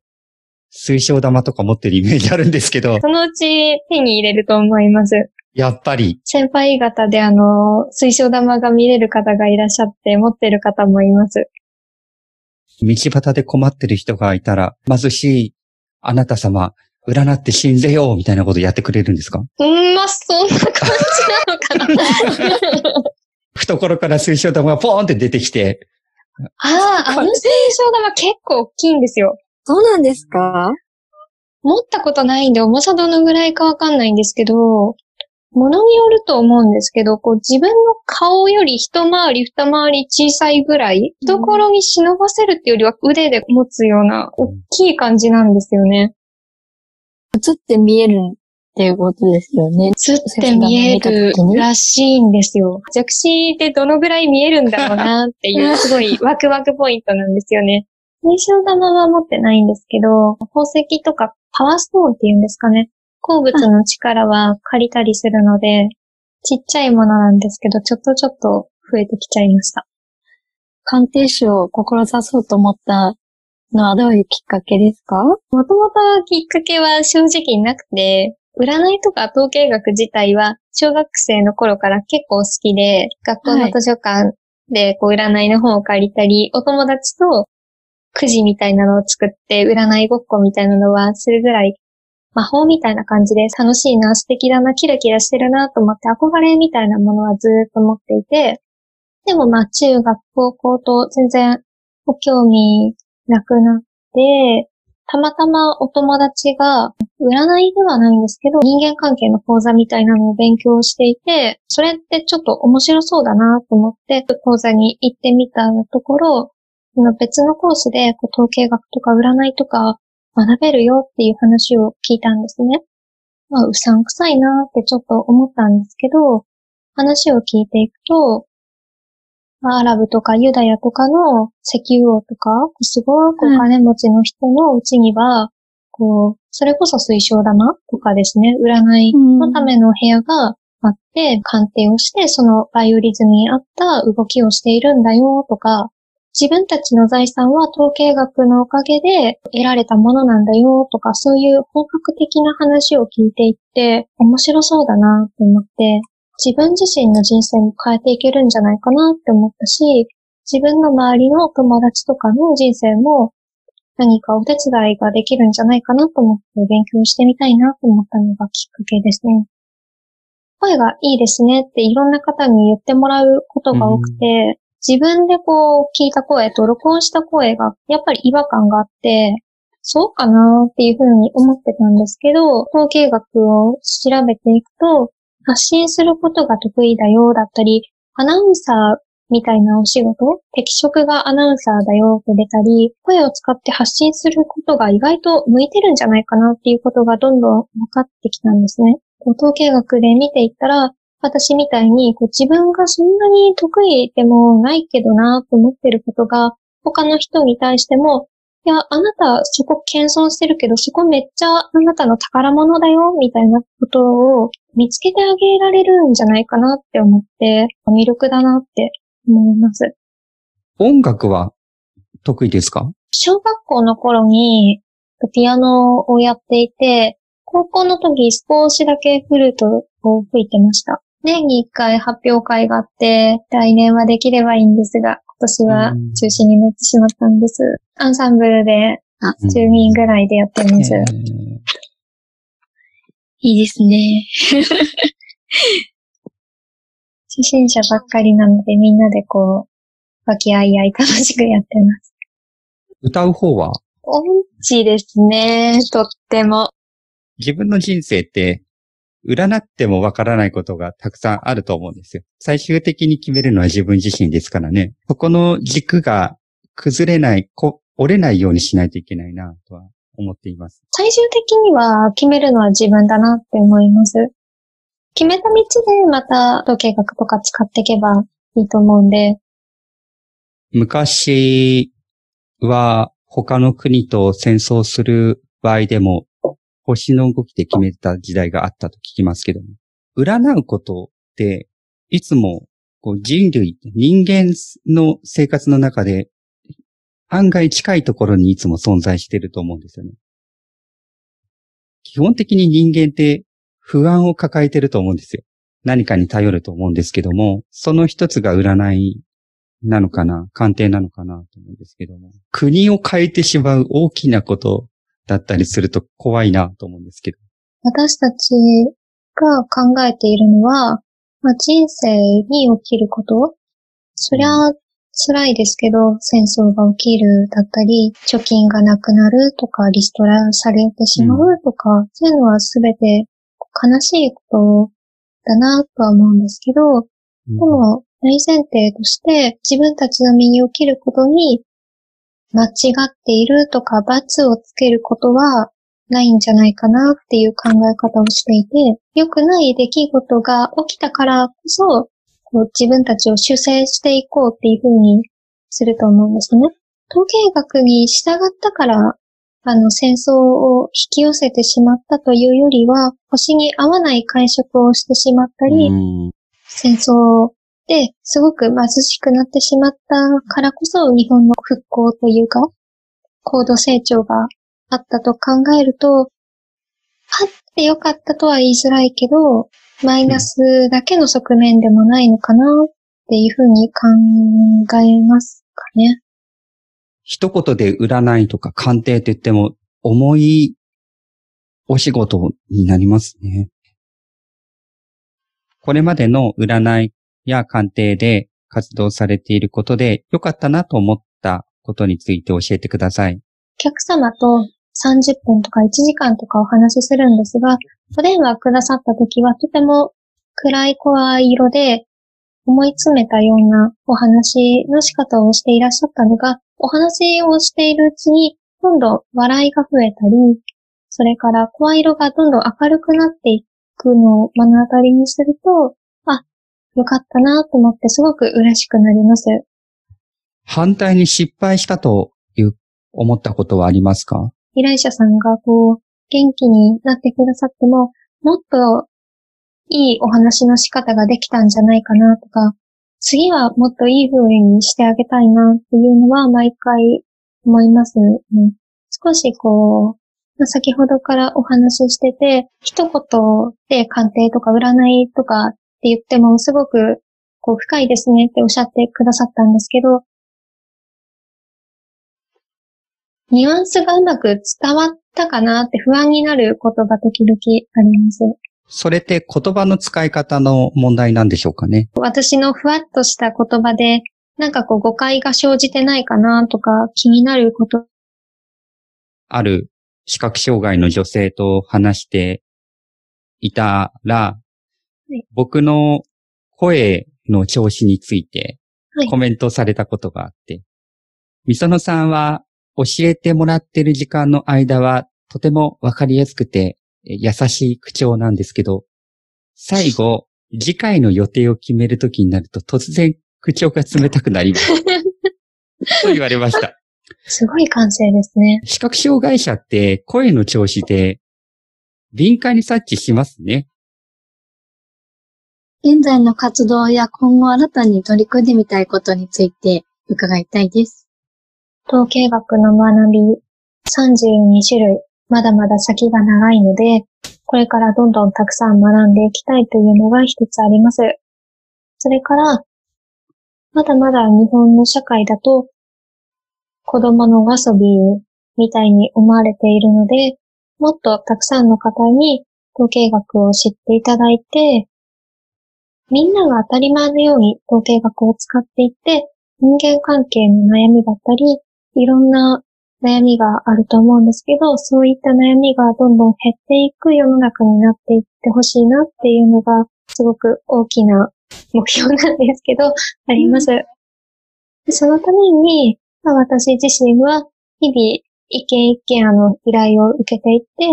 水晶玉とか持ってるイメージあるんですけど。そのうち手に入れると思います。やっぱり。先輩方であの、水晶玉が見れる方がいらっしゃって、持ってる方もいます。道端で困ってる人がいたら、貧しいあなた様、占って死んぜようみたいなことやってくれるんですか？うーん、まあ、そんな感じなのかな。懐から水晶玉がポーンって出てきて。ああ、あの水晶玉結構大きいんですよ。そうなんですか？持ったことないんで重さどのぐらいかわかんないんですけど、ものによると思うんですけど、こう自分の顔より一回り二回り小さいぐらい、懐に忍ばせるっていうよりは腕で持つような大きい感じなんですよね。映って見えるっていうことですよね。映って見えるらしいんですよ。弱視でどのぐらい見えるんだろうなっていうすごいワクワクポイントなんですよね。水晶玉は持ってないんですけど、宝石とかパワーストーンって言うんですかね。鉱物の力は借りたりするので、ちっちゃいものなんですけど、ちょっとちょっと増えてきちゃいました。鑑定士を志そうと思ったのはどういうきっかけですか？もともときっかけは正直なくて、占いとか統計学自体は小学生の頃から結構好きで、学校の図書館でこう占いの本を借りたり、はい、お友達とくじみたいなのを作って、占いごっこみたいなのはするぐらい、魔法みたいな感じで楽しいな、素敵だな、キラキラしてるなと思って憧れみたいなものはずーっと持っていて、でもまあ中学、高校と全然興味なくなって、たまたまお友達が、占いではないんですけど、人間関係の講座みたいなのを勉強していて、それってちょっと面白そうだなと思って、講座に行ってみたところ、別のコースでこう統計学とか占いとか学べるよっていう話を聞いたんですね。まあ、うさんくさいなーってちょっと思ったんですけど、話を聞いていくと、アラブとかユダヤとかの石油王とか、すごくお金持ちの人のうちには、こう、それこそ水晶玉とかですね、占いのための部屋があって、鑑定をして、そのバイオリズムに合った動きをしているんだよとか、自分たちの財産は統計学のおかげで得られたものなんだよとか、そういう本格的な話を聞いていって面白そうだなって思って、自分自身の人生も変えていけるんじゃないかなって思ったし、自分の周りの友達とかの人生も何かお手伝いができるんじゃないかなと思って勉強してみたいなと思ったのがきっかけですね。声がいいですねっていろんな方に言ってもらうことが多くて、自分でこう聞いた声と録音した声がやっぱり違和感があって、そうかなっていうふうに思ってたんですけど、統計学を調べていくと、発信することが得意だよだったり、アナウンサーみたいなお仕事、適職がアナウンサーだよって出たり、声を使って発信することが意外と向いてるんじゃないかなっていうことがどんどん分かってきたんですね。統計学で見ていったら、私みたいにこう自分がそんなに得意でもないけどなと思ってることが他の人に対しても、いや、あなたそこ謙遜してるけどそこめっちゃあなたの宝物だよみたいなことを見つけてあげられるんじゃないかなって思って、魅力だなって思います。音楽は得意ですか？小学校の頃にピアノをやっていて、高校の時少しだけフルートを吹いてました。年に一回発表会があって、来年はできればいいんですが、今年は中止になってしまったんです。アンサンブルでじゅうにんぐらいでやってます。うん、いいですね。初心者ばっかりなのでみんなでこう、わきあいあい楽しくやってます。歌う方は？音痴ですね、とっても。自分の人生って、占ってもわからないことがたくさんあると思うんですよ。最終的に決めるのは自分自身ですからね。そこの軸が崩れない、こ折れないようにしないといけないなとは思っています。最終的には決めるのは自分だなって思います。決めた道でまた時計学とか使っていけばいいと思うんで。昔は他の国と戦争する場合でも、星の動きで決めた時代があったと聞きますけども、占うことって、いつもこう人類、人間の生活の中で、案外近いところにいつも存在していると思うんですよね。基本的に人間って不安を抱えていると思うんですよ。何かに頼ると思うんですけども、その一つが占いなのかな、鑑定なのかなと思うんですけども、国を変えてしまう大きなこと、だったりすると怖いなと思うんですけど。私たちが考えているのは、まあ、人生に起きること。そりゃ辛いですけど、戦争が起きるだったり、貯金がなくなるとか、リストラされてしまうとか、うん、そういうのはすべて悲しいことだなとは思うんですけど、うん、でも大前提として自分たちの身に起きることに、間違っているとか罰をつけることはないんじゃないかなっていう考え方をしていて、良くない出来事が起きたからこそ、こう自分たちを修正していこうっていうふうにすると思うんですね。統計学に従ったから、あの戦争を引き寄せてしまったというよりは、星に合わない解釈をしてしまったり、戦争ですごく貧しくなってしまったからこそ日本の復興というか高度成長があったと考えると、あってよかったとは言いづらいけどマイナスだけの側面でもないのかなっていうふうに考えますかね。一言で占いとか鑑定って言っても重いお仕事になりますね。これまでの占いや鑑定で活動されていることで良かったなと思ったことについて教えてください。お客様とさんじゅっぷんとかいちじかんとかお話しするんですが、お電話くださった時はとても暗い声色で思い詰めたようなお話の仕方をしていらっしゃったのが、お話をしているうちにどんどん笑いが増えたり、それから声色がどんどん明るくなっていくのを目の当たりにすると、よかったなと思ってすごく嬉しくなります。反対に失敗したという思ったことはありますか？依頼者さんがこう元気になってくださっても、もっといいお話の仕方ができたんじゃないかなとか、次はもっといい風にしてあげたいなっていうのは毎回思いますね。少しこう、先ほどからお話ししてて、一言で鑑定とか占いとかって言ってもすごくこう深いですねっておっしゃってくださったんですけど、ニュアンスがうまく伝わったかなって不安になることが時々あります。それって言葉の使い方の問題なんでしょうかね。私のふわっとした言葉でなんかこう誤解が生じてないかなとか気になること。ある視覚障害の女性と話していたら、僕の声の調子についてコメントされたことがあって、はい、みそのさんは教えてもらってる時間の間はとてもわかりやすくて優しい口調なんですけど、最後、次回の予定を決めるときになると突然口調が冷たくなります。と言われました。すごい感性ですね。視覚障害者って声の調子で敏感に察知しますね。現在の活動や今後新たに取り組んでみたいことについて伺いたいです。統計学の学びさんじゅうにしゅるい、まだまだ先が長いので、これからどんどんたくさん学んでいきたいというのが一つあります。それから、まだまだ日本の社会だと、子供のお遊びみたいに思われているので、もっとたくさんの方に統計学を知っていただいて、みんなが当たり前のように統計学を使っていって、人間関係の悩みだったり、いろんな悩みがあると思うんですけど、そういった悩みがどんどん減っていく世の中になっていってほしいなっていうのが、すごく大きな目標なんですけど、あります。で、そのために、まあ、私自身は日々一件一件あの依頼を受けていって、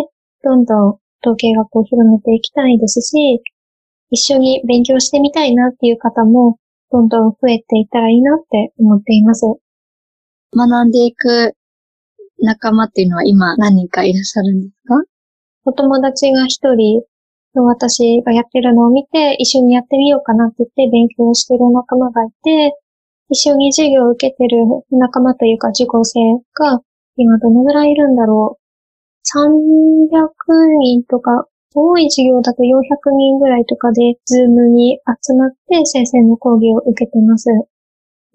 どんどん統計学を広めていきたいですし、一緒に勉強してみたいなっていう方もどんどん増えていったらいいなって思っています。学んでいく仲間っていうのは今何人かいらっしゃるんですか？お友達が一人の私がやってるのを見て、一緒にやってみようかなって言って勉強してる仲間がいて、一緒に授業を受けてる仲間というか受講生が今どのぐらいいるんだろう。さんびゃくにんとか、多い授業だとよんひゃくにんぐらいとかで、ズームに集まって先生の講義を受けてます。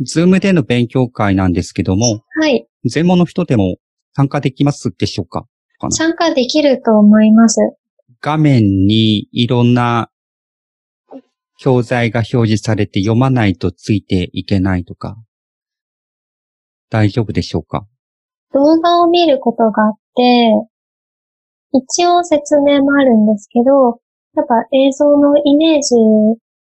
ズームでの勉強会なんですけども、はい。全盲の人でも参加できますでしょうか？かな？参加できると思います。画面にいろんな教材が表示されて読まないとついていけないとか、大丈夫でしょうか？動画を見ることがあって、一応説明もあるんですけど、やっぱ映像のイメージ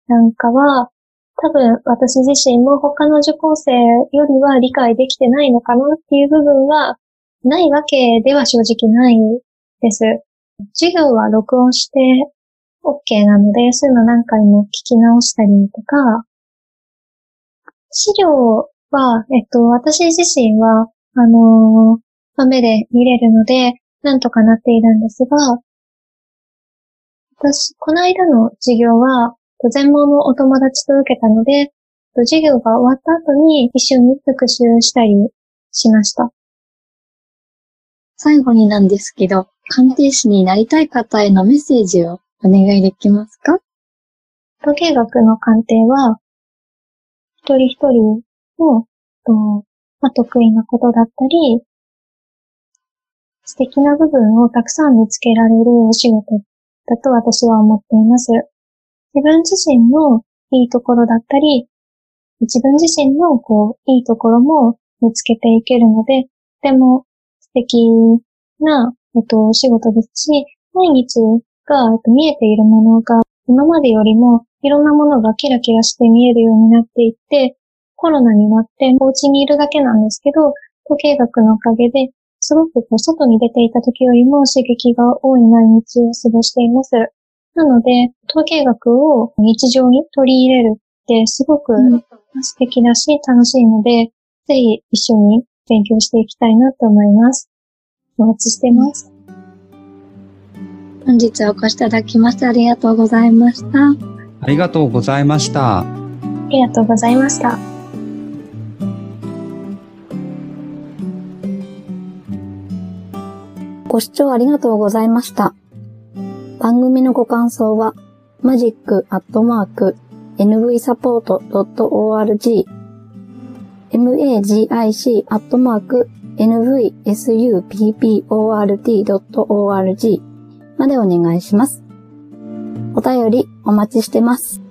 なんかは、多分私自身も他の受講生よりは理解できてないのかなっていう部分はないわけでは正直ないです。授業は録音して OK なので、そういうの何回も聞き直したりとか、資料は、えっと、私自身は、あのー、目で見れるので、なんとかなっているんですが、私、この間の授業は、全盲のお友達と受けたので、授業が終わった後に一緒に復習したりしました。最後になんですけど、鑑定士になりたい方へのメッセージをお願いできますか？統計学の鑑定は、一人一人の、とまあ、得意なことだったり、素敵な部分をたくさん見つけられるお仕事だと私は思っています。自分自身のいいところだったり、自分自身のこういいところも見つけていけるので、とても素敵な、えっと、お仕事ですし、毎日が、えっと、見えているものが今までよりもいろんなものがキラキラして見えるようになっていって、コロナになってお家にいるだけなんですけど、統計学のおかげですごくこう外に出ていた時よりも刺激が多い毎日を過ごしています。なので、統計学を日常に取り入れるってすごく素敵だし楽しいので、ぜひ一緒に勉強していきたいなと思います。お待ちしてます。本日はお越しいただきましてありがとうございました。ありがとうございました。ありがとうございました。ご視聴ありがとうございました。番組のご感想は マジック アット エヌブイ サポート ドット オーアールジー マジック アット エヌブイ サポート ドット オーアールジー までお願いします。お便りお待ちしてます。